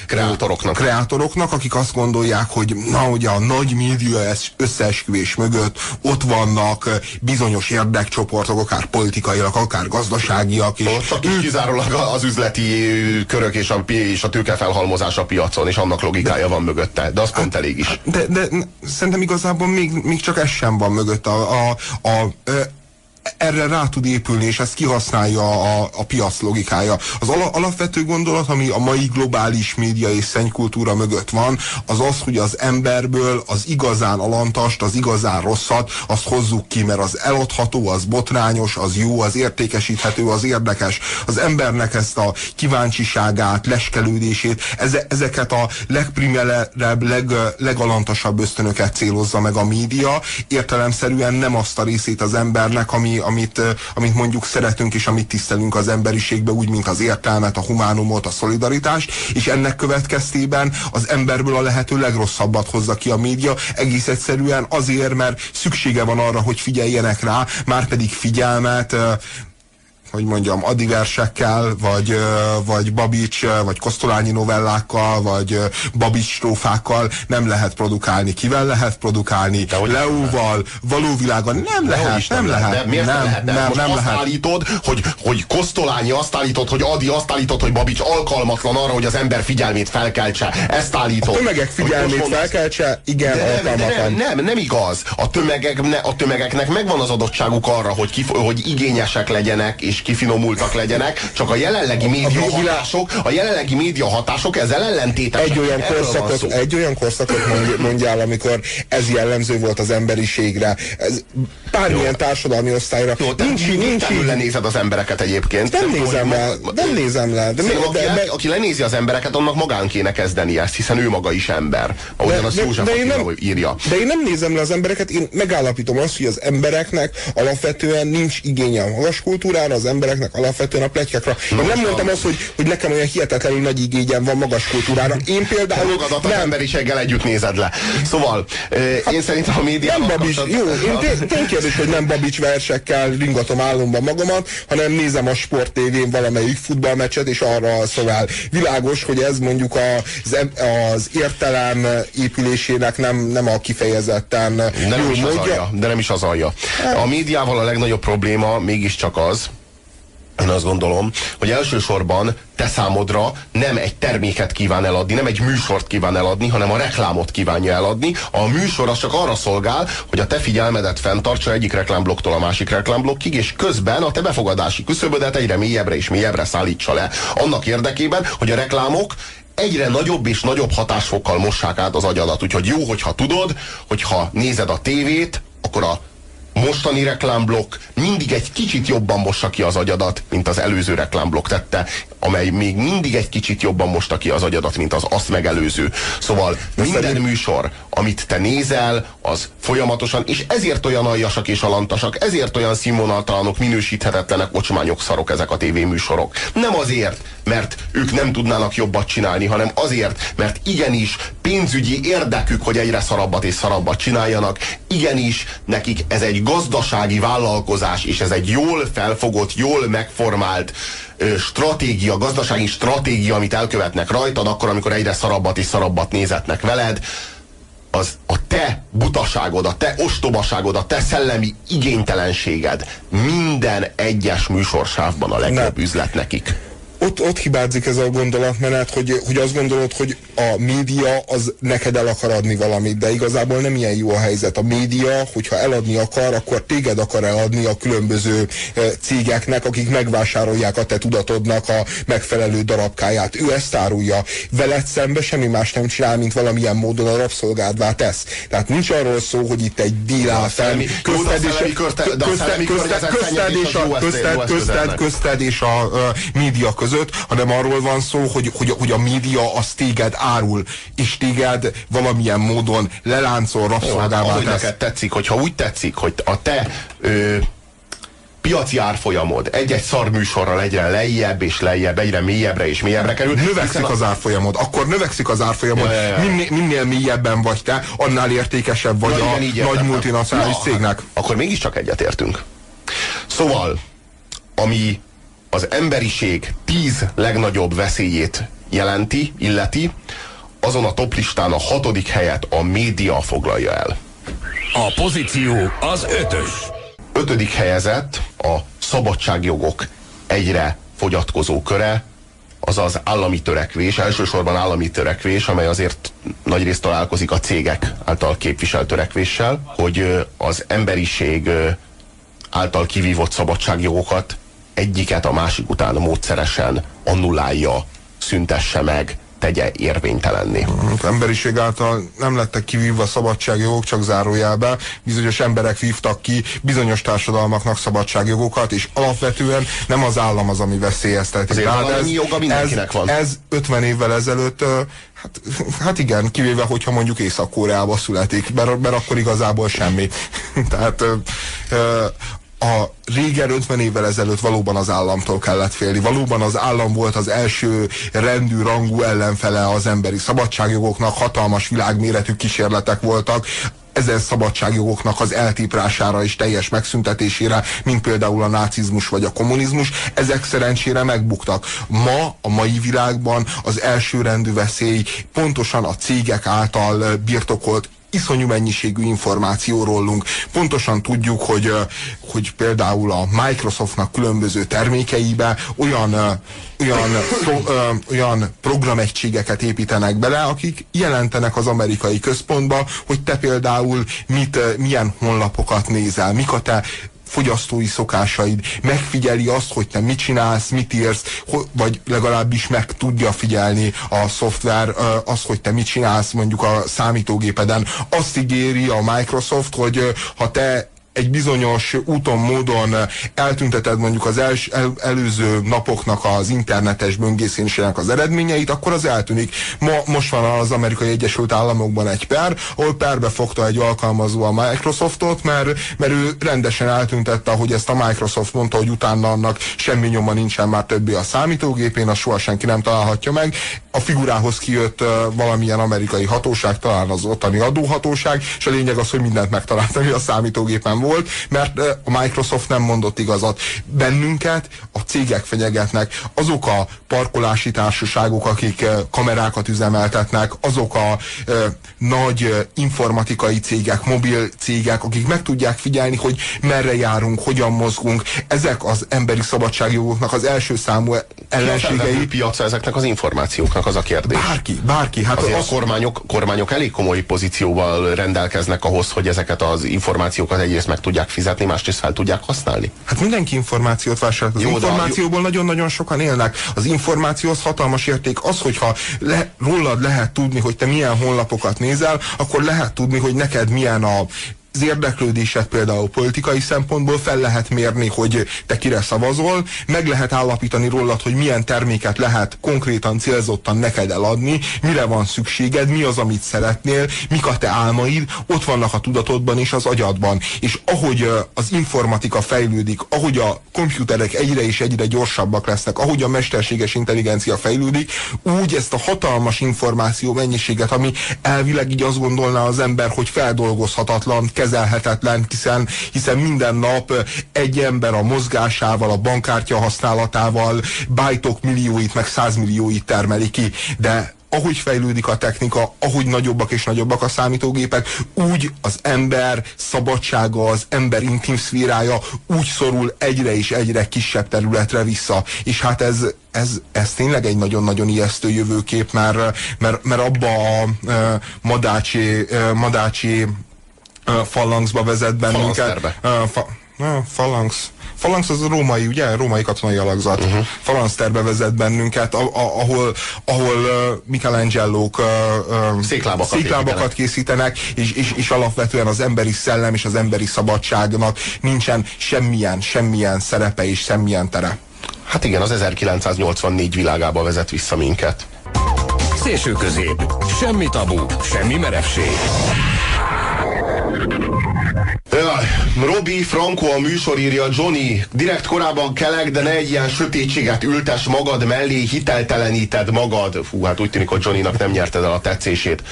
kreátoroknak. kreátoroknak, akik azt gondolják, hogy na ugye a nagy média összeesküvés mögött ott vannak bizonyos érdekcsoportok, akár politikaiak, akár gazdaságiak. És csak is kizárólag az üzleti körök és a, és a tőke felhalmozás a piacon, és annak logikája de, van mögötte. De az pont elég is. De, de szerintem igazából még, még csak ez sem van mögött. A, a, a, a, erre rá tud épülni, és ezt kihasználja a, a piac logikája. Az ala, alapvető gondolat, ami a mai globális média és szennykultúra mögött van, az az, hogy az emberből az igazán alantast, az igazán rosszat, azt hozzuk ki, mert az eladható, az botrányos, az jó, az értékesíthető, az érdekes. Az embernek ezt a kíváncsiságát, leskelődését, eze, ezeket a legprimerebb, leg, legalantasabb ösztönöket célozza meg a média. Értelemszerűen nem azt a részét az embernek, ami Amit, amit mondjuk szeretünk és amit tisztelünk az emberiségbe, úgy, mint az értelmet, a humánumot, a szolidaritást, és ennek következtében az emberből a lehető legrosszabbat hozza ki a média, egész egyszerűen azért, mert szüksége van arra, hogy figyeljenek rá, már pedig figyelmet, hogy mondjam, adiversekkel, vagy, vagy Babics, vagy Kosztolányi novellákkal, vagy Babics trófákkal nem lehet produkálni. Kivel lehet produkálni? Leóval, valóvilágon nem lehet, nem lehet. Miért nem lehet? Most azt állítod, hogy, hogy Kosztolányi, azt állítod, hogy Adi, azt állítod, hogy Babics alkalmatlan arra, hogy az ember figyelmét felkeltse. Ezt állítod. A tömegek figyelmét felkeltse, igen, alkalmatlan. Nem, nem, nem igaz. A, tömegek, ne, a tömegeknek megvan az adottságuk arra, hogy, kif, hogy igényesek legyenek, és kifinomultak legyenek, csak a jelenlegi média a hatások, a jelenlegi média hatások ezzel ellentétesek. Egy olyan korszakot, egy olyan korszakot mondjál, amikor ez jellemző volt az emberiségre. Ez bármilyen társadalmi osztályra. Jó, te nincs, nincs így. Lenézed az embereket egyébként. Nem nézem le, nem nézem le. De, de, de, de, aki lenézi az embereket, annak magán kéne kezdeni ezt, hiszen ő maga is ember. Ahogyan a József írja. De én nem nézem le az embereket, én megállapítom azt, hogy az embereknek alapvetően nincs igénye a magas kultúrára, az embereknek alapvetően a pletykákra. Én nem mondtam azt, hogy, hogy nekem olyan hihetetlenül nagy igényem van magas kultúrára. Én például magadat az emberiséggel együtt nézed le. Szóval, hát, én szerintem a médiában... Nem Babics, kaptad, jó, én ténykérdés, hogy nem Babics versekkel ringatom álomban magamat, hanem nézem a Sport té vén valamelyik futballmeccset, és arra szóval világos, hogy ez mondjuk az, az értelem épülésének nem, nem a kifejezetten de nem is az alja, de nem is az alja. A médiával a legnagyobb probléma mégiscsak az, én azt gondolom, hogy elsősorban te számodra nem egy terméket kíván eladni, nem egy műsort kíván eladni, hanem a reklámot kívánja eladni. A műsor az csak arra szolgál, hogy a te figyelmedet fenntartsa egyik reklámbloktól a másik reklámblokkig, és közben a te befogadási küszöbödet egyre mélyebbre és mélyebbre szállítsa le. Annak érdekében, hogy a reklámok egyre nagyobb és nagyobb hatásfokkal mossák át az agyadat. Úgyhogy jó, hogyha tudod, hogyha nézed a tévét, akkor a mostani reklámblokk mindig egy kicsit jobban mossa ki az agyadat, mint az előző reklámblokk tette, amely még mindig egy kicsit jobban mosta ki az agyadat, mint az azt megelőző. Szóval minden szerint... műsor, amit te nézel, az folyamatosan, és ezért olyan aljasak és alantasak, ezért olyan színvonaltalanok, minősíthetetlenek, ocsmányok, szarok ezek a tévéműsorok. Nem azért, mert ők nem tudnának jobbat csinálni, hanem azért, mert igenis pénzügyi érdekük, hogy egyre szarabbat és szarabbat csináljanak, igenis nekik ez egy gazdasági vállalkozás, és ez egy jól felfogott, jól megformált stratégia, gazdasági stratégia, amit elkövetnek rajtad, akkor, amikor egyre szarabbat és szarabbat nézetnek veled, az a te butaságod, a te ostobaságod, a te szellemi igénytelenséged minden egyes műsorsávban a legjobb ne. üzlet nekik. Ott, ott hibázik ez a gondolatmenet, hogy, hogy azt gondolod, hogy a média az neked el akar adni valamit, de igazából nem ilyen jó a helyzet. A média, hogyha eladni akar, akkor téged akar eladni a különböző cégeknek, akik megvásárolják a te tudatodnak a megfelelő darabkáját. Ő ezt árulja. Veled szembe semmi más nem csinál, mint valamilyen módon a rabszolgádvá tesz. Tehát nincs arról szó, hogy itt egy díl áll fenn. Közted és a média között. Hanem arról van szó, hogy, hogy, hogy a média az téged árul, és téged valamilyen módon leláncol, rabszolgává tesz. Neked tetszik, hogyha úgy tetszik, hogy a te ö, piaci árfolyamod egy-egy szarműsorral egyre lejjebb és lejjebb, egyre mélyebbre és mélyebbre kerül. Növekszik az árfolyamod, akkor növekszik az árfolyamod. Ja, ja, ja. Minél, minél mélyebben vagy te, annál értékesebb vagy ja, igen, a nagy multinacionális cégnek. Akkor mégiscsak egyetértünk. Szóval, ami az emberiség tíz legnagyobb veszélyét jelenti, illeti, azon a toplistán a hatodik helyet a média foglalja el. A pozíció az ötös. Ötödik helyezett a szabadságjogok egyre fogyatkozó köre, azaz állami törekvés, elsősorban állami törekvés, amely azért nagyrészt találkozik a cégek által képviselt törekvéssel, hogy az emberiség által kivívott szabadságjogokat egyiket a másik után módszeresen annulálja, szüntesse meg, tegye érvénytelenné. Az emberiség által nem lettek kivívva szabadságjogok, csak zárójelben. Bizonyos emberek vívtak ki bizonyos társadalmaknak szabadságjogokat, és alapvetően nem az állam az, ami veszélyezteti. Azért állami joga mindenkinek van. Ez ötven évvel ezelőtt, hát, hát igen, kivéve, hogyha mondjuk Észak-Koreába születik, mert, mert akkor igazából semmi. Tehát a régen ötven évvel ezelőtt valóban az államtól kellett félni. Valóban az állam volt az első rendű, rangú ellenfele az emberi szabadságjogoknak, hatalmas világméretű kísérletek voltak ezen szabadságjogoknak az eltiprására és teljes megszüntetésére, mint például a nácizmus vagy a kommunizmus. Ezek szerencsére megbuktak. Ma, a mai világban az elsőrendű veszély pontosan a cégek által birtokolt iszonyú mennyiségű információ rólunk. Pontosan tudjuk, hogy, hogy például a Microsoftnak különböző termékeibe olyan, olyan, pro, olyan programegységeket építenek bele, akik jelentenek az amerikai központba, hogy te például mit, milyen honlapokat nézel, mik a te fogyasztói szokásaid, megfigyeli azt, hogy te mit csinálsz, mit írsz, vagy legalábbis meg tudja figyelni a szoftver azt, hogy te mit csinálsz mondjuk a számítógépeden. Azt ígéri a Microsoft, hogy ha te egy bizonyos úton, módon eltünteted mondjuk az els, el, előző napoknak az internetes böngészésének az eredményeit, akkor az eltűnik. Ma, most van az Amerikai Egyesült Államokban egy per, ahol perbe fogta egy alkalmazó a Microsoftot, mert, mert ő rendesen eltüntette, hogy ezt a Microsoft mondta, hogy utána annak semmi nyoma nincsen már többé a számítógépén, azt soha senki nem találhatja meg. A figurához kijött valamilyen amerikai hatóság, talán az ottani adóhatóság, és a lényeg az, hogy mindent megtalált, ami a számítógépen volt, mert a Microsoft nem mondott igazat. Bennünket a cégek fenyegetnek, azok a parkolási társaságok, akik kamerákat üzemeltetnek, azok a e, nagy informatikai cégek, mobil cégek, akik meg tudják figyelni, hogy merre járunk, hogyan mozgunk. Ezek az emberi szabadságjogoknak az első számú ellenségei. Piaca ezeknek az információknak az a kérdés. Bárki, bárki. Hát azért az... a kormányok, kormányok elég komoly pozícióval rendelkeznek ahhoz, hogy ezeket az információkat egyrészt meg tudják fizetni, másrészt fel tudják használni. Hát mindenki információt vásárolt. Az jó, információból nagyon-nagyon sokan élnek. Az információ az hatalmas érték. Az, hogyha le, rólad lehet tudni, hogy te milyen honlapokat nézel, akkor lehet tudni, hogy neked milyen a az érdeklődésed például politikai szempontból, fel lehet mérni, hogy te kire szavazol, meg lehet állapítani rólad, hogy milyen terméket lehet konkrétan, célzottan neked eladni, mire van szükséged, mi az, amit szeretnél, mik a te álmaid, ott vannak a tudatodban és az agyadban. És ahogy az informatika fejlődik, ahogy a komputerek egyre és egyre gyorsabbak lesznek, ahogy a mesterséges intelligencia fejlődik, úgy ezt a hatalmas információ mennyiséget, ami elvileg így azt gondolná az ember, hogy feldolgozhatatlan, kezelhetetlen, hiszen, hiszen minden nap egy ember a mozgásával, a bankkártya használatával bájtok millióit, meg százmillióit termeli ki, de ahogy fejlődik a technika, ahogy nagyobbak és nagyobbak a számítógépek, úgy az ember szabadsága, az ember intim szférája úgy szorul egyre és egyre kisebb területre vissza. És hát ez, ez, ez tényleg egy nagyon-nagyon ijesztő jövőkép, mert, mert, mert abba a e, madácsi, e, madácsi e, falanxba vezet bennünket. Falanx. Falanx az a római, ugye? Római katonai alakzat. Uh-huh. Falanszterbe vezet bennünket, a, a, ahol, ahol Michelangelo-k uh, széklábakat, széklábakat készítenek, és, és, és alapvetően az emberi szellem és az emberi szabadságnak nincsen semmilyen, semmilyen szerepe és semmilyen tere. Hát igen, az ezerkilencszáznyolcvannégy világába vezet vissza minket. Szélső közép. Semmi tabu, semmi merevség. Robi Franco a műsorírja, Johnny, direkt korábban kelek, de ne egy ilyen sötétséget ültes magad mellé, hitelteleníted magad. Fú, hát úgy tűnik, hogy Johnnynak nem nyerted el a tetszését.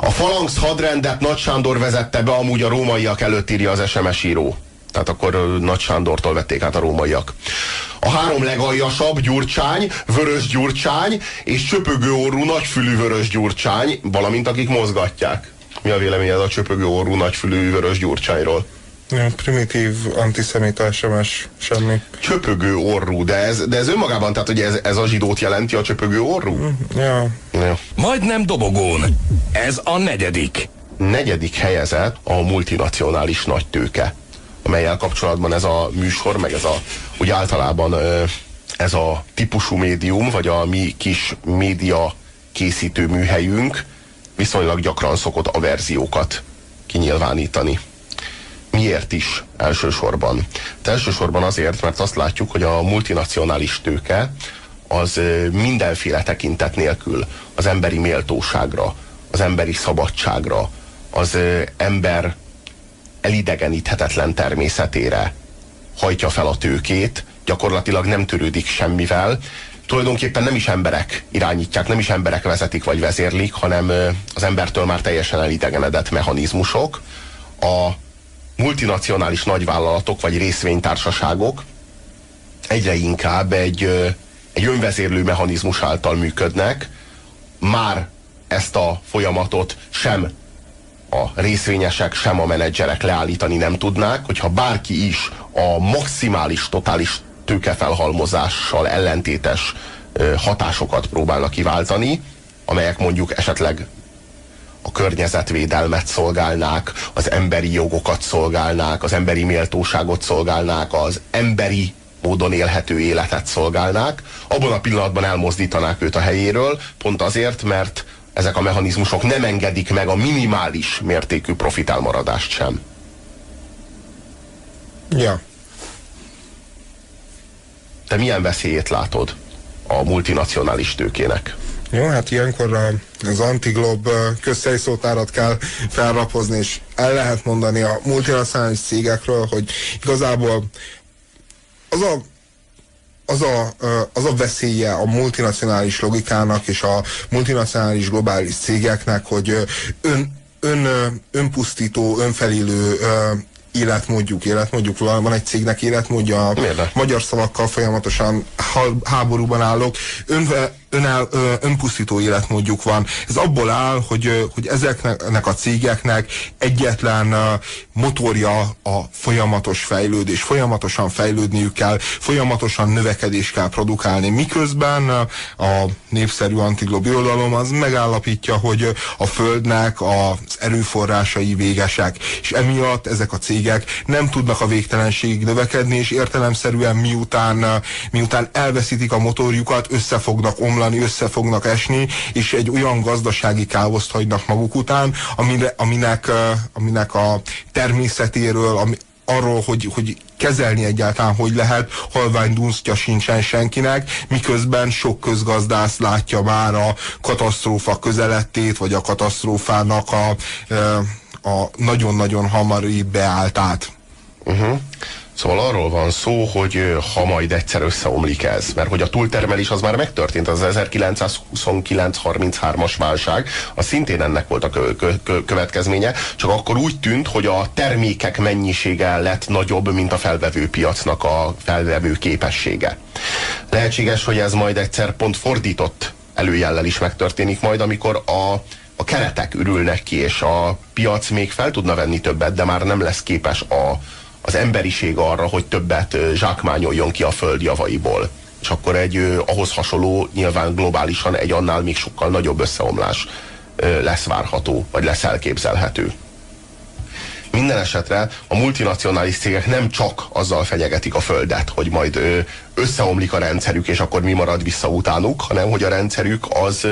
A falanx hadrendet Nagy Sándor vezette be, amúgy a rómaiak előtt, írja az es em es író. Tehát akkor Nagy Sándortól vették át a rómaiak. A három legaljasabb Gyurcsány, Vörös Gyurcsány és csöpögő orrú nagyfülű Vörös Gyurcsány, valamint akik mozgatják. Mi a véleményed a csöpögő orrú nagyfülű Vörös Gyurcsányról? Primitív, antiszemita es em es, semmi. Csöpögő orrú, de ez, de ez önmagában, tehát hogy ez, ez a zsidót jelenti, a csöpögő orrú? Ja. Ja. Majdnem dobogón. Ez a negyedik. Negyedik helyezett a multinacionális nagytőke, amelyel kapcsolatban ez a műsor, meg ez a, úgy általában ez a típusú médium, vagy a mi kis média készítő műhelyünk viszonylag gyakran szokott averziókat kinyilvánítani. Miért is elsősorban? De elsősorban azért, mert azt látjuk, hogy a multinacionális tőke az mindenféle tekintet nélkül az emberi méltóságra, az emberi szabadságra, az ember elidegeníthetetlen természetére hajtja fel a tőkét, gyakorlatilag nem törődik semmivel. Tulajdonképpen nem is emberek irányítják, nem is emberek vezetik vagy vezérlik, hanem az embertől már teljesen elidegenedett mechanizmusok. A multinacionális nagyvállalatok vagy részvénytársaságok egyre inkább egy, egy önvezérlő mechanizmus által működnek. Már ezt a folyamatot sem a részvényesek, sem a menedzserek leállítani nem tudnák, hogyha bárki is a maximális, totális tőkefelhalmozással ellentétes hatásokat próbálnak kiváltani, amelyek mondjuk esetleg a környezetvédelmet szolgálnák, az emberi jogokat szolgálnák, az emberi méltóságot szolgálnák, az emberi módon élhető életet szolgálnák, abban a pillanatban elmozdítanák őt a helyéről, pont azért, mert ezek a mechanizmusok nem engedik meg a minimális mértékű profit elmaradást sem. Ja. Te milyen veszélyét látod a multinacionális tőkének? Jó, hát ilyenkor az Antiglob közszótárat kell felrapozni, és el lehet mondani a multinacionális cégekről, hogy igazából az a, az a, az a veszélye a multinacionális logikának és a multinacionális globális cégeknek, hogy ön, ön, önpusztító, önfelélő életmódjuk, életmódjuk, van egy cégnek életmódja, Mérde. Magyar szavakkal folyamatosan háborúban állok, önve, önel, önpusztító életmódjuk van. Ez abból áll, hogy, hogy ezeknek a cégeknek egyetlen motorja a folyamatos fejlődés, folyamatosan fejlődniük kell, folyamatosan növekedést kell produkálni, miközben a népszerű antiglobi oldalom az megállapítja, hogy a Földnek az erőforrásai végesek, és emiatt ezek a cégek nem tudnak a végtelenségig növekedni, és értelemszerűen miután, miután elveszítik a motorjukat, össze fognak omlani, össze fognak esni, és egy olyan gazdasági káoszt hagynak maguk után, amire, aminek, aminek a természetéről, ami, arról, hogy, hogy kezelni egyáltalán hogy lehet, halvány dunsztja sincsen senkinek, miközben sok közgazdász látja már a katasztrófa közelettét, vagy a katasztrófának a, a nagyon-nagyon hamari beálltát. Uh-huh. Szóval arról van szó, hogy ha majd egyszer összeomlik ez, mert hogy a túltermelés az már megtörtént, az ezerkilencszázhuszonkilenc harminchárom-as válság, az szintén ennek volt a kö kö következménye, csak akkor úgy tűnt, hogy a termékek mennyisége lett nagyobb, mint a felvevő piacnak a felvevő képessége. Lehetséges, hogy ez majd egyszer pont fordított előjellel is megtörténik majd, amikor a, a keretek ürülnek ki, és a piac még fel tudna venni többet, de már nem lesz képes a, az emberiség arra, hogy többet zsákmányoljon ki a föld javaiból. És akkor egy ahhoz hasonló, nyilván globálisan egy annál még sokkal nagyobb összeomlás lesz várható, vagy lesz elképzelhető. Minden esetre a multinacionális cégek nem csak azzal fenyegetik a földet, hogy majd összeomlik a rendszerük, és akkor mi marad vissza utánuk, hanem hogy a rendszerük az,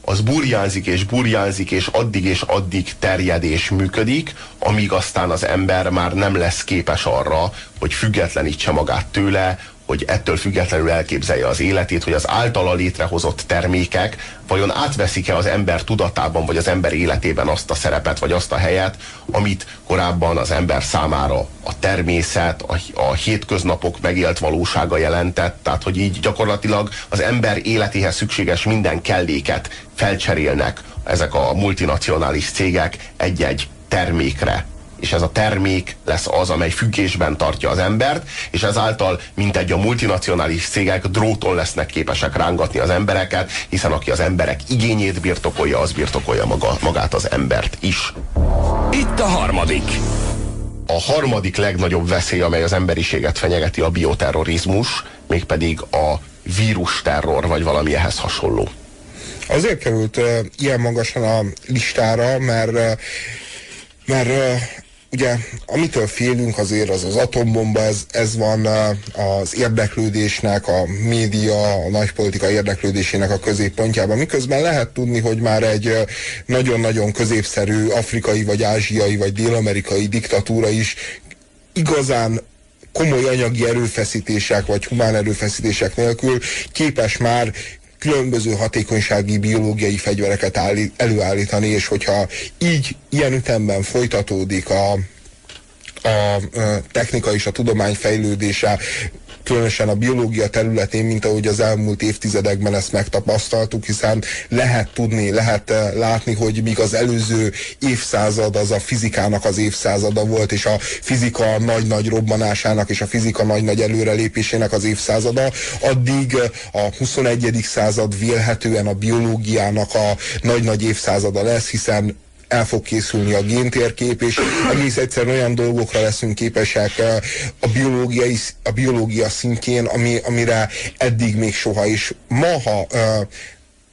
az burjánzik és burjánzik, és addig és addig terjed és működik, amíg aztán az ember már nem lesz képes arra, hogy függetlenítse magát tőle, hogy ettől függetlenül elképzelje az életét, hogy az általa létrehozott termékek vajon átveszik-e az ember tudatában, vagy az ember életében azt a szerepet, vagy azt a helyet, amit korábban az ember számára a természet, a, a hétköznapok megélt valósága jelentett, tehát hogy így gyakorlatilag az ember életéhez szükséges minden kelléket felcserélnek ezek a multinacionális cégek egy-egy termékre. És ez a termék lesz az, amely függésben tartja az embert, és ezáltal mintegy a multinacionális cégek dróton lesznek képesek rángatni az embereket, hiszen aki az emberek igényét birtokolja, az birtokolja maga, magát az embert is. Itt a harmadik. A harmadik legnagyobb veszély, amely az emberiséget fenyegeti, a bioterrorizmus, mégpedig a vírusterror, vagy valami ehhez hasonló. Azért került uh, ilyen magasan a listára, mert uh, mert uh, ugye, amitől félünk azért az az atombomba, ez, ez van uh, az érdeklődésnek, a média, a nagypolitika érdeklődésének a középpontjában. Miközben lehet tudni, hogy már egy nagyon-nagyon középszerű afrikai, vagy ázsiai, vagy dél-amerikai diktatúra is igazán komoly anyagi erőfeszítések, vagy humán erőfeszítések nélkül képes már különböző hatékonysági biológiai fegyvereket állít, előállítani, és hogyha így ilyen ütemben folytatódik a, a, a technika és a tudomány fejlődése, különösen a biológia területén, mint ahogy az elmúlt évtizedekben ezt megtapasztaltuk, hiszen lehet tudni, lehet látni, hogy míg az előző évszázad az a fizikának az évszázada volt, és a fizika nagy-nagy robbanásának, és a fizika nagy-nagy előrelépésének az évszázada, addig a huszonegyedik század vélhetően a biológiának a nagy-nagy évszázada lesz, hiszen el fog készülni a géntérkép, és egész egyszerűen olyan dolgokra leszünk képesek a, biológiai, a biológia szintjén, ami, amire eddig még soha is. Ma, ha,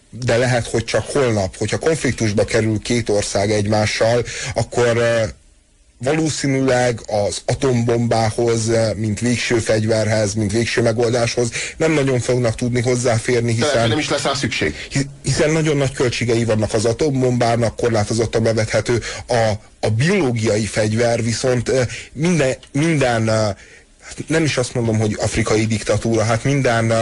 de lehet, hogy csak holnap, hogyha konfliktusba kerül két ország egymással, akkor valószínűleg az atombombához, mint végső fegyverhez, mint végső megoldáshoz nem nagyon fognak tudni hozzáférni, hiszen nem is lesz rá szükség. Hiszen nagyon nagy költségei vannak az atombombának, korlátozottan bevethető. A, a biológiai fegyver viszont minden, minden nem is azt mondom, hogy afrikai diktatúra, hát minden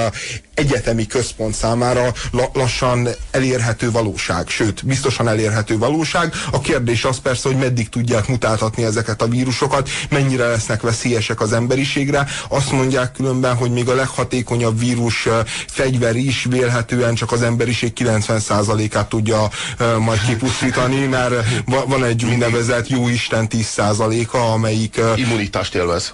egyetemi központ számára lassan elérhető valóság, sőt, biztosan elérhető valóság. A kérdés az persze, hogy meddig tudják mutáltatni ezeket a vírusokat, mennyire lesznek veszélyesek az emberiségre. Azt mondják különben, hogy még a leghatékonyabb vírus fegyver is vélhetően csak az emberiség kilencven százalékát tudja majd kipusztítani, mert van egy úgynevezett jóisten tíz százaléka, amelyik immunitást élvez.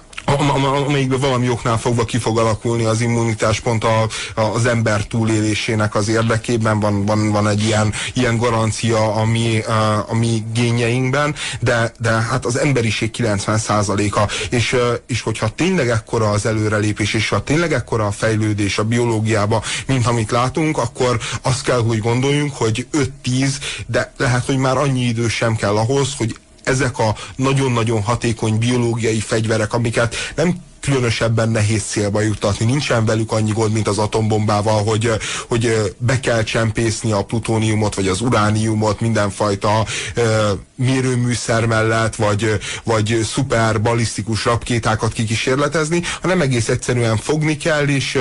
Amelyikben valami oknál fogva ki fog alakulni az immunitás pont a, a, az ember túlélésének az érdekében, van, van, van egy ilyen, ilyen garancia a mi, a mi génjeinkben, de, de hát az emberiség kilencven százaléka, és, és hogyha tényleg ekkora az előrelépés, és ha tényleg ekkora a fejlődés a biológiába, mint amit látunk, akkor azt kell, hogy gondoljunk, hogy öt-tíz, de lehet, hogy már annyi idő sem kell ahhoz, hogy ezek a nagyon-nagyon hatékony biológiai fegyverek, amiket nem különösebben nehéz célba juttatni. Nincsen velük annyi gond, mint az atombombával, hogy, hogy be kell csempészni a plutóniumot, vagy az urániumot mindenfajta e, mérőműszer mellett, vagy, vagy szuper balisztikus rakétákat kikísérletezni, hanem egész egyszerűen fogni kell, és,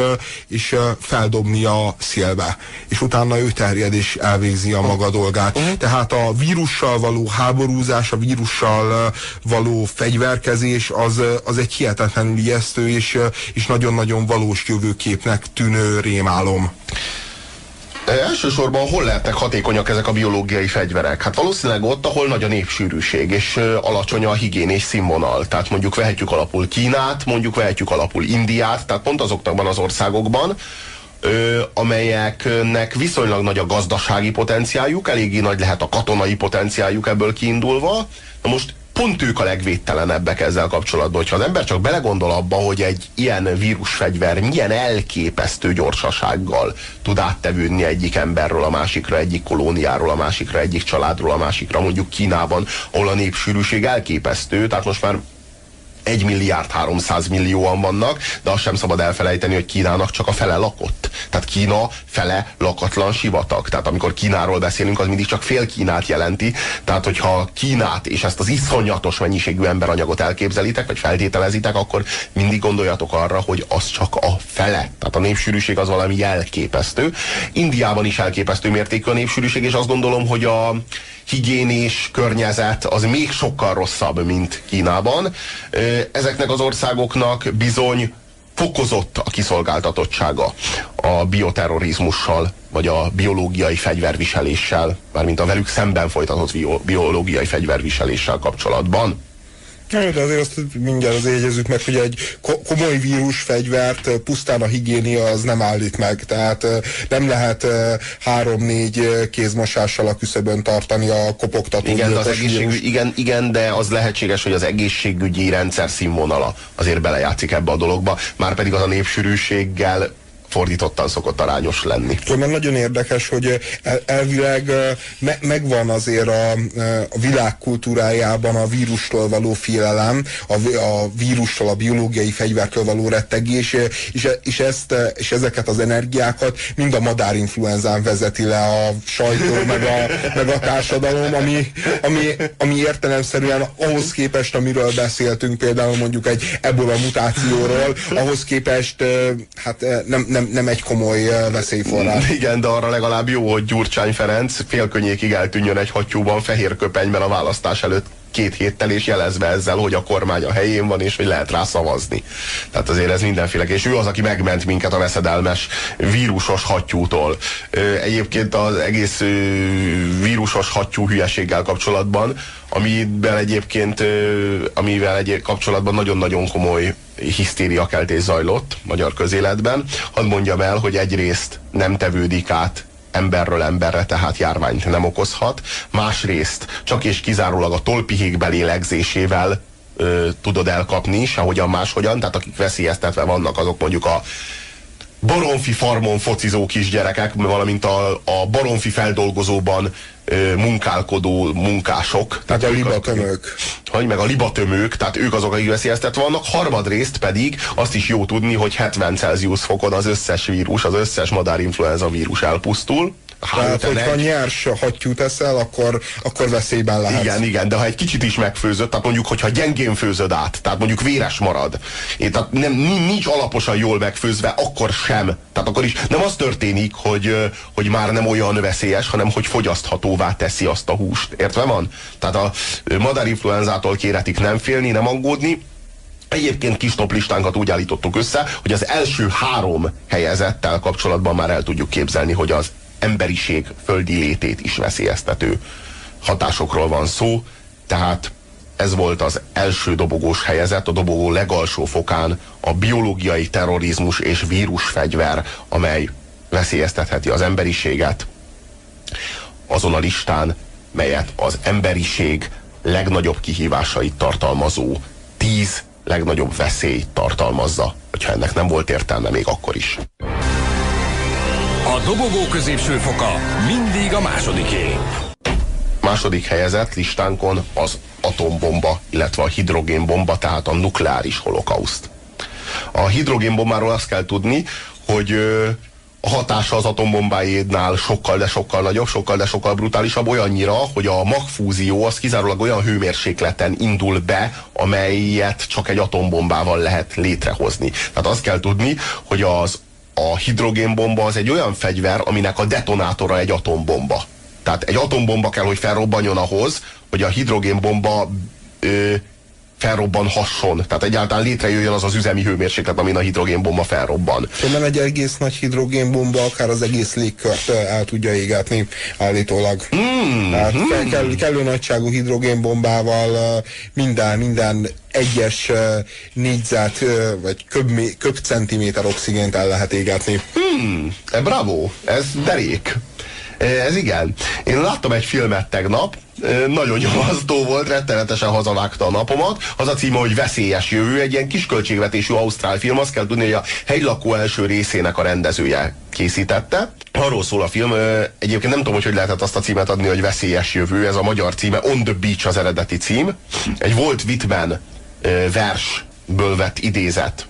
és feldobni a szélbe. És utána ő terjed, és elvégzi a maga dolgát. Tehát a vírussal való háborúzás, a vírussal való fegyverkezés, az, az egy hihetetlenül és, és nagyon-nagyon valós jövőképnek tűnő rémálom. Elsősorban hol lehetnek hatékonyak ezek a biológiai fegyverek? Hát valószínűleg ott, ahol nagy a népsűrűség, és alacsony a higiénés színvonal. Tehát mondjuk vehetjük alapul Kínát, mondjuk vehetjük alapul Indiát, tehát pont azoknak van az országokban, Ö, amelyeknek viszonylag nagy a gazdasági potenciáljuk, eléggé nagy lehet a katonai potenciáljuk ebből kiindulva. Na most pont ők a legvédtelenebbek ezzel kapcsolatban. Hogyha az ember csak belegondol abba, hogy egy ilyen vírusfegyver milyen elképesztő gyorsasággal tud áttevődni egyik emberről a másikra, egyik kolóniáról a másikra, egyik családról a másikra, mondjuk Kínában, ahol a népsűrűség elképesztő, tehát most már egy milliárd háromszáz millióan vannak, de azt sem szabad elfelejteni, hogy Kínának csak a fele lakott. Tehát Kína fele lakatlan sivatag. Tehát amikor Kínáról beszélünk, az mindig csak fél Kínát jelenti. Tehát hogyha Kínát és ezt az iszonyatos mennyiségű emberanyagot elképzelitek, vagy feltételezitek, akkor mindig gondoljatok arra, hogy az csak a fele. Tehát a népsűrűség az valami elképesztő. Indiában is elképesztő mértékű a népsűrűség, és azt gondolom, hogy a higiénés környezet az még sokkal rosszabb, mint Kínában. Ezeknek az országoknak bizony fokozott a kiszolgáltatottsága a bioterrorizmussal, vagy a biológiai fegyverviseléssel, mármint a velük szemben folytatott biológiai fegyverviseléssel kapcsolatban. Ja, de azért azt mindjárt az jegyezzük meg, hogy egy komoly vírusfegyvert pusztán a higiénia az nem állít meg. Tehát nem lehet három-négy kézmosással a küszöbön tartani a kopogtató. Igen, az egészségügy, igen, igen, de az lehetséges, hogy az egészségügyi rendszer színvonala azért belejátszik ebbe a dologba. Márpedig az a népsűrűséggel fordítottan szokott arányos lenni. Mert nagyon érdekes, hogy elvileg me megvan azért a, a világkultúrájában a vírustól való félelem, a, a vírustól, a biológiai fegyvertől való rettegés, és, és, ezt, és ezeket az energiákat mind a madárinfluenzán vezeti le a sajtó, meg a, meg a társadalom, ami, ami, ami értelemszerűen ahhoz képest, amiről beszéltünk, például mondjuk egy ebola mutációról, ahhoz képest hát nem, nem Nem, nem egy komoly veszélyforrás. Igen, de arra legalább jó, hogy Gyurcsány Ferenc félkönnyékig eltűnjön egy hattyúban, fehér köpenyben a választás előtt két héttel, és jelezve ezzel, hogy a kormány a helyén van, és hogy lehet rá szavazni. Tehát azért ez mindenféle. És ő az, aki megment minket a veszedelmes vírusos hattyútól. Egyébként az egész vírusos hattyú hülyeséggel kapcsolatban, amivel egyébként amivel egy kapcsolatban nagyon-nagyon komoly hisztériakeltés zajlott magyar közéletben. Hadd mondjam el, hogy egyrészt nem tevődik át emberről emberre, tehát járványt nem okozhat. Másrészt csak és kizárólag a tollpihék belélegzésével ö, tudod elkapni, sehogyan máshogyan, tehát akik veszélyeztetve vannak, azok mondjuk a baromfi farmon focizó kisgyerekek, valamint a, a baromfi feldolgozóban ö, munkálkodó munkások. Tehát a libatömők. Hogy meg a libatömők, tehát ők azok, akik veszélyeztetve vannak. Harmadrészt pedig azt is jó tudni, hogy hetven Celsius fokon az összes vírus, az összes madárinfluenza vírus elpusztul. Tehát, hogyha nyers hattyút eszel, akkor, akkor veszélyben lehet. Igen, igen, de ha egy kicsit is megfőzöd, tehát mondjuk, hogyha gyengén főzöd át, tehát mondjuk véres marad, én, tehát nem, nincs alaposan jól megfőzve, akkor sem. Tehát akkor is nem az történik, hogy, hogy már nem olyan veszélyes, hanem hogy fogyaszthatóvá teszi azt a húst. Értve van? Tehát a madárinfluenzától kéretik nem félni, nem aggódni. Egyébként kis toplistánkat úgy állítottuk össze, hogy az első három helyezettel kapcsolatban már el tudjuk képzelni, hogy az emberiség földi létét is veszélyeztető hatásokról van szó, tehát ez volt az első dobogós helyezett, a dobogó legalsó fokán a biológiai terrorizmus és vírusfegyver, amely veszélyeztetheti az emberiséget, azon a listán, melyet az emberiség legnagyobb kihívásait tartalmazó tíz legnagyobb veszélyt tartalmazza, hogyha ennek nem volt értelme még akkor is. A dobogó középső foka mindig a másodiké. Második helyezett listánkon az atombomba, illetve a hidrogénbomba, tehát a nukleáris holokauszt. A hidrogénbombáról azt kell tudni, hogy a hatása az atombombáidnál sokkal, de sokkal nagyobb, sokkal, de sokkal brutálisabb, olyannyira, hogy a magfúzió az kizárólag olyan hőmérsékleten indul be, amelyet csak egy atombombával lehet létrehozni. Tehát azt kell tudni, hogy az A hidrogénbomba az egy olyan fegyver, aminek a detonátora egy atombomba. Tehát egy atombomba kell, hogy felrobbanjon ahhoz, hogy a hidrogénbomba ö, felrobbanhasson. Tehát egyáltalán létrejöjjön az az üzemi hőmérséklet, amin a hidrogénbomba felrobban. Szerintem egy egész nagy hidrogénbomba akár az egész légkört el tudja égetni állítólag. Mm, hát mm. Kell, kellő nagyságú hidrogénbombával minden, minden egyes négyzet vagy köbmé, köbcentiméter oxigént el lehet égetni. Mm, e, bravo, ez derék. Ez igen. Én láttam egy filmet tegnap, nagyon nyomasztó volt, rettenetesen hazavágta a napomat. Az a címe, hogy Veszélyes jövő, egy ilyen kis költségvetésű ausztrál film, azt kell tudni, hogy a hegylakó első részének a rendezője készítette. Arról szól a film, egyébként nem tudom, hogy hogy lehetett azt a címet adni, hogy Veszélyes jövő, ez a magyar címe, On the Beach az eredeti cím. Egy Walt Whitman versből vett idézet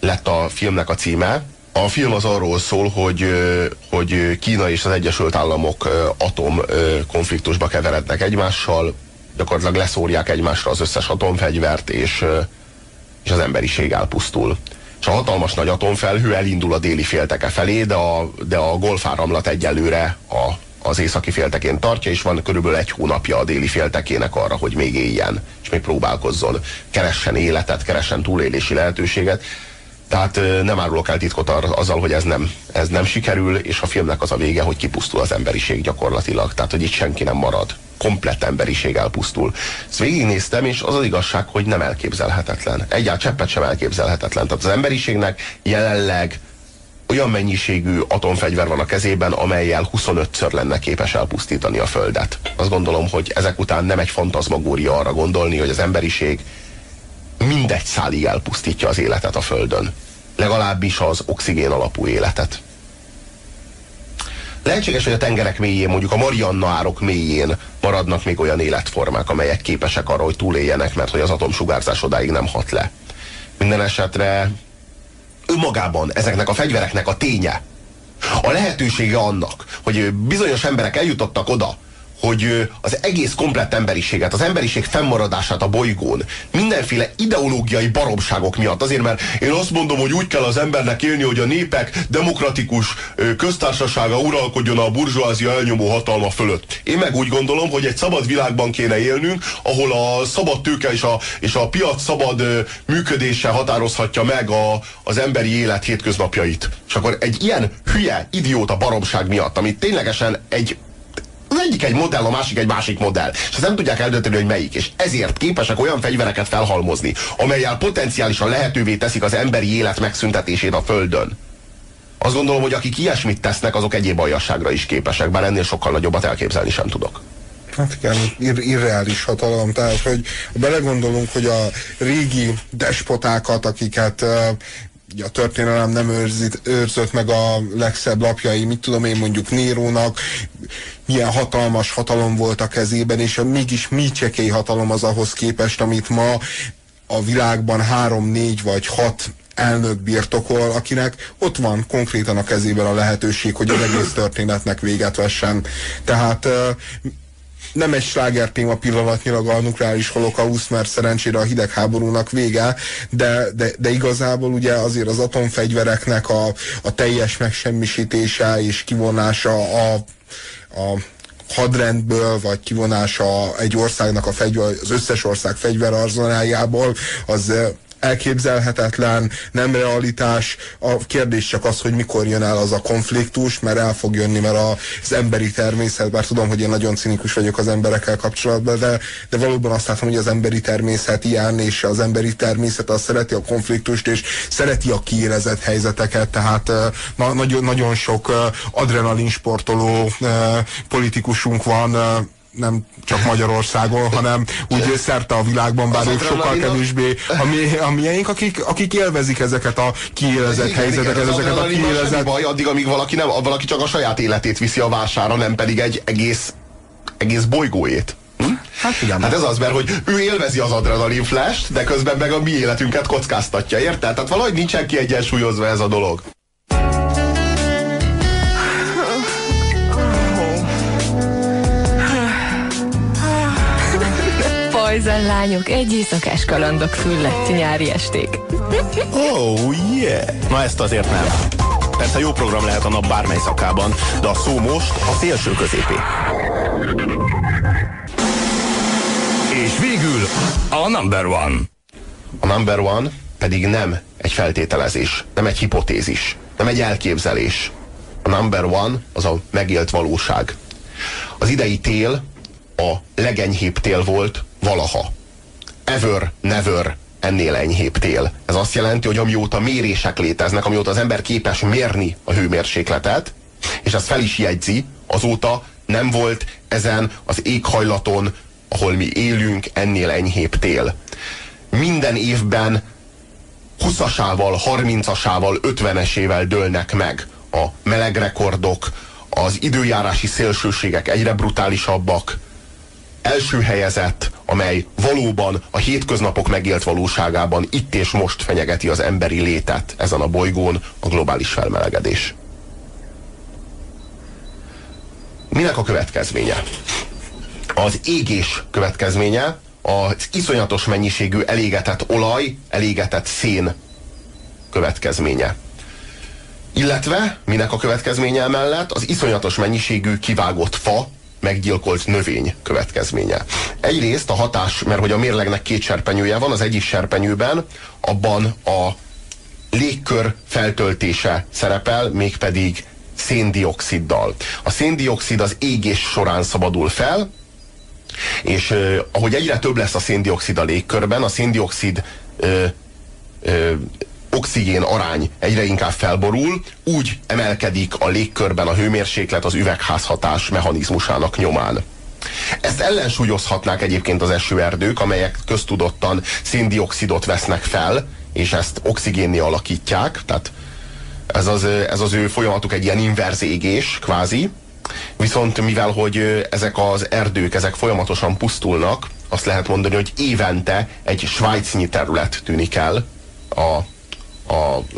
lett a filmnek a címe. A film az arról szól, hogy, hogy Kína és az Egyesült Államok atom konfliktusba keverednek egymással, gyakorlatilag leszórják egymásra az összes atomfegyvert, és, és az emberiség elpusztul. És a hatalmas nagy atomfelhő elindul a déli félteke felé, de a, de a golfáramlat egyelőre a, az északi féltekén tartja, és van körülbelül egy hónapja a déli féltekének arra, hogy még éljen, és még próbálkozzon, keressen életet, keressen túlélési lehetőséget. Tehát nem árulok el titkot azzal, hogy ez nem, ez nem sikerül, és a filmnek az a vége, hogy kipusztul az emberiség gyakorlatilag. Tehát, hogy itt senki nem marad. Komplett emberiség elpusztul. Ezt végignéztem, és az az igazság, hogy nem elképzelhetetlen. Egyáltalán cseppet sem elképzelhetetlen. Tehát az emberiségnek jelenleg olyan mennyiségű atomfegyver van a kezében, amellyel huszonötször lenne képes elpusztítani a Földet. Azt gondolom, hogy ezek után nem egy fantazmagória arra gondolni, hogy az emberiség mindegy szálig elpusztítja az életet a Földön. Legalábbis az oxigén alapú életet. Lehetséges, hogy a tengerek mélyén, mondjuk a Marianna-árok mélyén maradnak még olyan életformák, amelyek képesek arra, hogy túléljenek, mert hogy az atomsugárzás odáig nem hat le. Minden esetre önmagában ezeknek a fegyvereknek a ténye, a lehetősége annak, hogy bizonyos emberek eljutottak oda, hogy az egész komplett emberiséget, az emberiség fennmaradását a bolygón mindenféle ideológiai baromságok miatt. Azért, mert én azt mondom, hogy úgy kell az embernek élni, hogy a népek demokratikus köztársasága uralkodjon a burzsóázia elnyomó hatalma fölött. Én meg úgy gondolom, hogy egy szabad világban kéne élnünk, ahol a szabad tőke és a, és a piac szabad működése határozhatja meg a, az emberi élet hétköznapjait. És akkor egy ilyen hülye, idióta baromság miatt, amit ténylegesen egy az egyik egy modell, a másik egy másik modell. És ezt nem tudják eldönteni, hogy melyik. És ezért képesek olyan fegyvereket felhalmozni, amellyel potenciálisan lehetővé teszik az emberi élet megszüntetését a Földön. Azt gondolom, hogy akik ilyesmit tesznek, azok egyéb aljasságra is képesek, bár ennél sokkal nagyobbat elképzelni sem tudok. Hát igen, ir- irreális hatalom. Tehát, hogy belegondolunk, hogy a régi despotákat, akiket... a történelem nem őrzít, őrzött meg a legszebb lapjai, mit tudom én, mondjuk Nérónak, milyen hatalmas hatalom volt a kezében, és mégis mi csekély hatalom az ahhoz képest, amit ma a világban három, négy vagy hat elnök birtokol, akinek ott van konkrétan a kezében a lehetőség, hogy az egész történetnek véget vessen. Tehát nem egy sláger téma pillanatnyilag a nukleáris holokauszt, mert szerencsére a hidegháborúnak vége, de, de, de igazából ugye azért az atomfegyvereknek a, a teljes megsemmisítése és kivonása a, a hadrendből, vagy kivonása egy országnak a fegyver, az összes ország fegyverarzenájából, az elképzelhetetlen, nem realitás. A kérdés csak az, hogy mikor jön el az a konfliktus, mert el fog jönni, mert az emberi természet, bár tudom, hogy én nagyon cinikus vagyok az emberekkel kapcsolatban, de, de valóban azt látom, hogy az emberi természet ilyen, és az emberi természet az szereti a konfliktust, és szereti a kiélezett helyzeteket, tehát na, nagyon, nagyon sok adrenalinsportoló politikusunk van, nem csak Magyarországon, hanem úgy szerte a világban, bár ők sokkal kevésbé a miénk, akik, akik élvezik ezeket a kiélezett helyzeteket, ezeket a kiélezett... Baj, addig, amíg valaki, nem, valaki csak a saját életét viszi a vására, nem pedig egy egész, egész bolygóét. Hm? Hát igen. Hát ez az, mert hogy ő élvezi az adrenalin flash-t, de közben meg a mi életünket kockáztatja, érted? Tehát valahogy nincsen kiegyensúlyozva ez a dolog. Pajzan lányok, egy éjszakás kalandok füllett nyári esték. Oh, yeah! Na ezt azért nem. Persze jó program lehet a nap bármely szakában, de a szó most a szélső középé. És végül... A number one. A number one pedig nem egy feltételezés, nem egy hipotézis, nem egy elképzelés. A number one az a megélt valóság. Az idei tél a legenyhébb tél volt valaha. Ever, never ennél enyhébb tél. Ez azt jelenti, hogy amióta mérések léteznek, amióta az ember képes mérni a hőmérsékletet, és ezt fel is jegyzi, azóta nem volt ezen az éghajlaton, ahol mi élünk, ennél enyhébb tél. Minden évben huszasával, harmincasával, ötvenesével dőlnek meg a melegrekordok, az időjárási szélsőségek egyre brutálisabbak. Első helyezett, amely valóban a hétköznapok megélt valóságában itt és most fenyegeti az emberi létet ezen a bolygón, a globális felmelegedés. Minek a következménye? Az égés következménye az iszonyatos mennyiségű elégetett olaj, elégetett szén következménye. Illetve minek a következménye mellett az iszonyatos mennyiségű kivágott fa, meggyilkolt növény következménye. Egyrészt a hatás, mert hogy a mérlegnek két serpenyője van, az egyik serpenyőben abban a légkör feltöltése szerepel, mégpedig széndioxiddal. A széndioxid az égés során szabadul fel, és eh, ahogy egyre több lesz a széndioxid a légkörben, a széndioxid eh, eh, oxigén arány egyre inkább felborul, úgy emelkedik a légkörben a hőmérséklet az üvegházhatás mechanizmusának nyomán. Ezt ellensúlyozhatnák egyébként az esőerdők, amelyek köztudottan széndioxidot vesznek fel, és ezt oxigénné alakítják, tehát ez az, ez az ő folyamatuk egy ilyen inverz égés, kvázi. Viszont mivel, hogy ezek az erdők, ezek folyamatosan pusztulnak, azt lehet mondani, hogy évente egy svájcnyi terület tűnik el a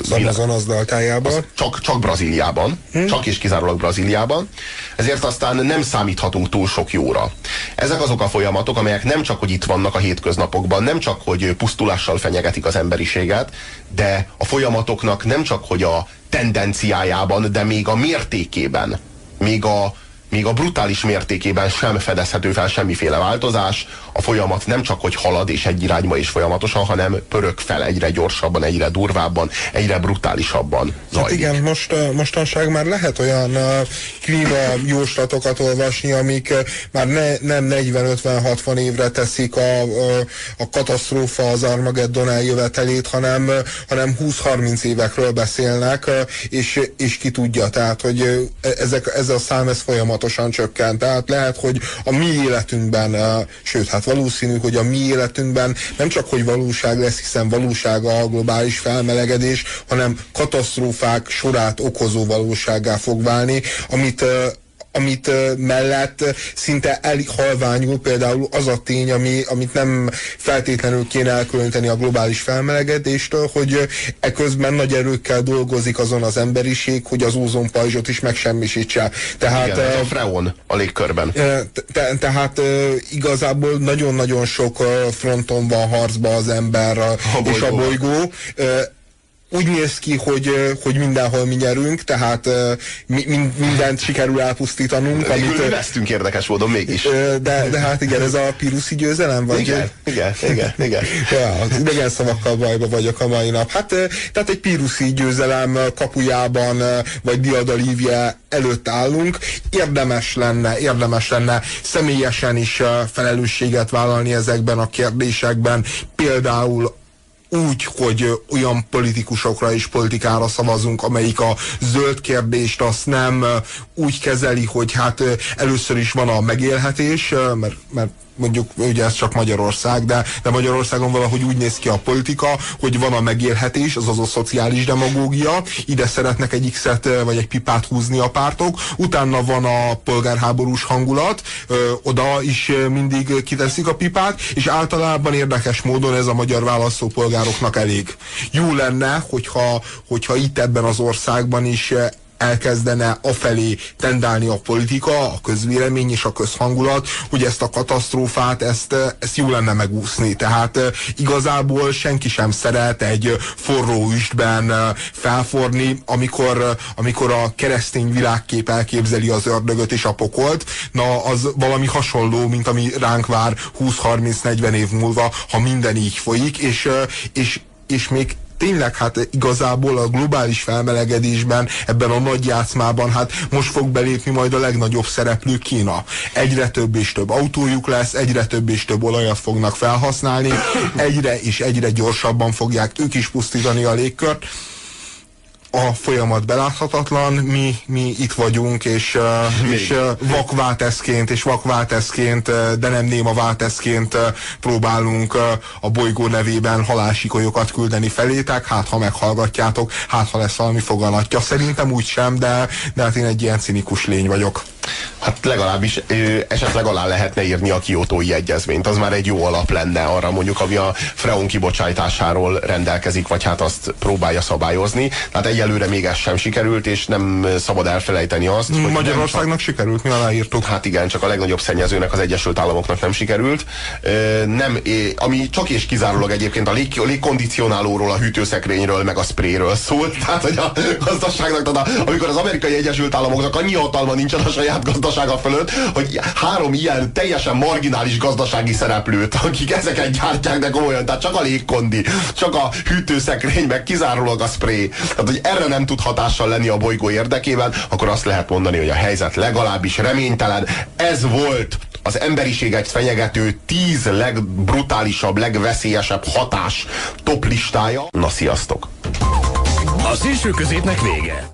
az Amazonas deltájában. Csak, csak Brazíliában. Hmm. Csak és kizárólag Brazíliában. Ezért aztán nem számíthatunk túl sok jóra. Ezek azok a folyamatok, amelyek nem csak, hogy itt vannak a hétköznapokban, nem csak, hogy pusztulással fenyegetik az emberiséget, de a folyamatoknak nem csak, hogy a tendenciájában, de még a mértékében, még a Még a brutális mértékében sem fedezhető fel semmiféle változás, a folyamat nem csak hogy halad és egy irányba is folyamatosan, hanem pörög fel egyre gyorsabban, egyre durvábban, egyre brutálisabban zajlik. Hát igen, most, mostanság már lehet olyan klímajóslatokat olvasni, amik már ne, nem negyven ötven hatvan évre teszik a, a katasztrófa, az Armageddon eljövetelét, hanem, hanem húsz harminc évekről beszélnek, és, és ki tudja, tehát hogy ezek, ez a szám, ez folyamat csökkent. Tehát lehet, hogy a mi életünkben, sőt, hát valószínű, hogy a mi életünkben nem csak, hogy valóság lesz, hiszen valósága a globális felmelegedés, hanem katasztrófák sorát okozó valósággá fog válni, amit amit mellett szinte elhalványul például az a tény, ami, amit nem feltétlenül kéne elkülöníteni a globális felmelegedéstől, hogy eközben nagy erőkkel dolgozik azon az emberiség, hogy az ózonpajzsot is megsemmisítse. Tehát, igen, ez a freon a légkörben. Te, tehát igazából nagyon-nagyon sok fronton van harcba az ember a és bolygó. a bolygó. Úgy néz ki, hogy, hogy mindenhol mi nyerünk, tehát mi, mindent sikerül elpusztítanunk. Amit, mi vesztünk érdekes módon mégis. De, de hát igen, ez a piruszi győzelem? Vagy? Igen, igen, igen. igen. Ja, az idegen szavakkal bajba vagyok a mai nap. Hát tehát egy piruszi győzelem kapujában, vagy diadalívje előtt állunk. Érdemes lenne, érdemes lenne személyesen is felelősséget vállalni ezekben a kérdésekben. Például úgy, hogy olyan politikusokra és politikára szavazunk, amelyik a zöld kérdést azt nem úgy kezeli, hogy hát először is van a megélhetés, mert, mert mondjuk ugye ez csak Magyarország, de, de Magyarországon valahogy úgy néz ki a politika, hogy van a megélhetés, azaz a szociális demagógia, ide szeretnek egy X-et vagy egy pipát húzni a pártok, utána van a polgárháborús hangulat, ö, oda is mindig kiteszik a pipát, és általában érdekes módon ez a magyar választópolgároknak elég. Jó lenne, hogyha, hogyha itt ebben az országban is elkezdene afelé tendálni a politika, a közvélemény és a közhangulat, hogy ezt a katasztrófát, ezt, ezt jó lenne megúszni. Tehát igazából senki sem szeret egy forró üstben felforni, amikor, amikor a keresztény világkép elképzeli az ördögöt és a pokolt. Na, az valami hasonló, mint ami ránk vár húsz-harminc-negyven év múlva, ha minden így folyik, és, és, és még tényleg, hát igazából a globális felmelegedésben, ebben a nagy játszmában, hát most fog belépni majd a legnagyobb szereplő, Kína. Egyre több és több autójuk lesz, egyre több és több olajat fognak felhasználni, egyre és egyre gyorsabban fogják ők is pusztítani a légkört. A folyamat beláthatatlan, mi, mi itt vagyunk, és, és vakváteszként, és vakváteszként, de nem néma váteszként próbálunk a bolygó nevében halálsikolyokat küldeni felétek, hát ha meghallgatjátok, hát ha lesz valami foganatja. Szerintem úgysem, de, de hát én egy ilyen cinikus lény vagyok. Hát legalábbis esetleg alá lehetne írni a kiotói egyezményt, az már egy jó alap lenne arra mondjuk, ami a freon kibocsátásáról rendelkezik, vagy hát azt próbálja szabályozni. Tehát egyelőre még ez sem sikerült, és nem szabad elfelejteni azt, hogy Magyarországnak nem csak... sikerült, mi aláírtuk. Hát igen, csak a legnagyobb szennyezőnek, az Egyesült Államoknak nem sikerült. Nem, ami csak és kizárólag egyébként a légkondicionálóról, a hűtőszekrényről, meg a sprayről szólt. Tehát, hogy a gazdaságnak, tehát amikor az amerikai Egyesült Államoknak annyi hatalma nincsen a saját gazdasága fölött, hogy három ilyen teljesen marginális gazdasági szereplőt, akik ezeket gyártják, de komolyan, tehát csak a légkondi, csak a hűtőszekrény, meg kizárólag a spray. Tehát, hogy erre nem tud hatással lenni a bolygó érdekében, akkor azt lehet mondani, hogy a helyzet legalábbis reménytelen. Ez volt az emberiséget fenyegető tíz legbrutálisabb, legveszélyesebb hatás top listája. Na, sziasztok! A szélsőközépnek vége.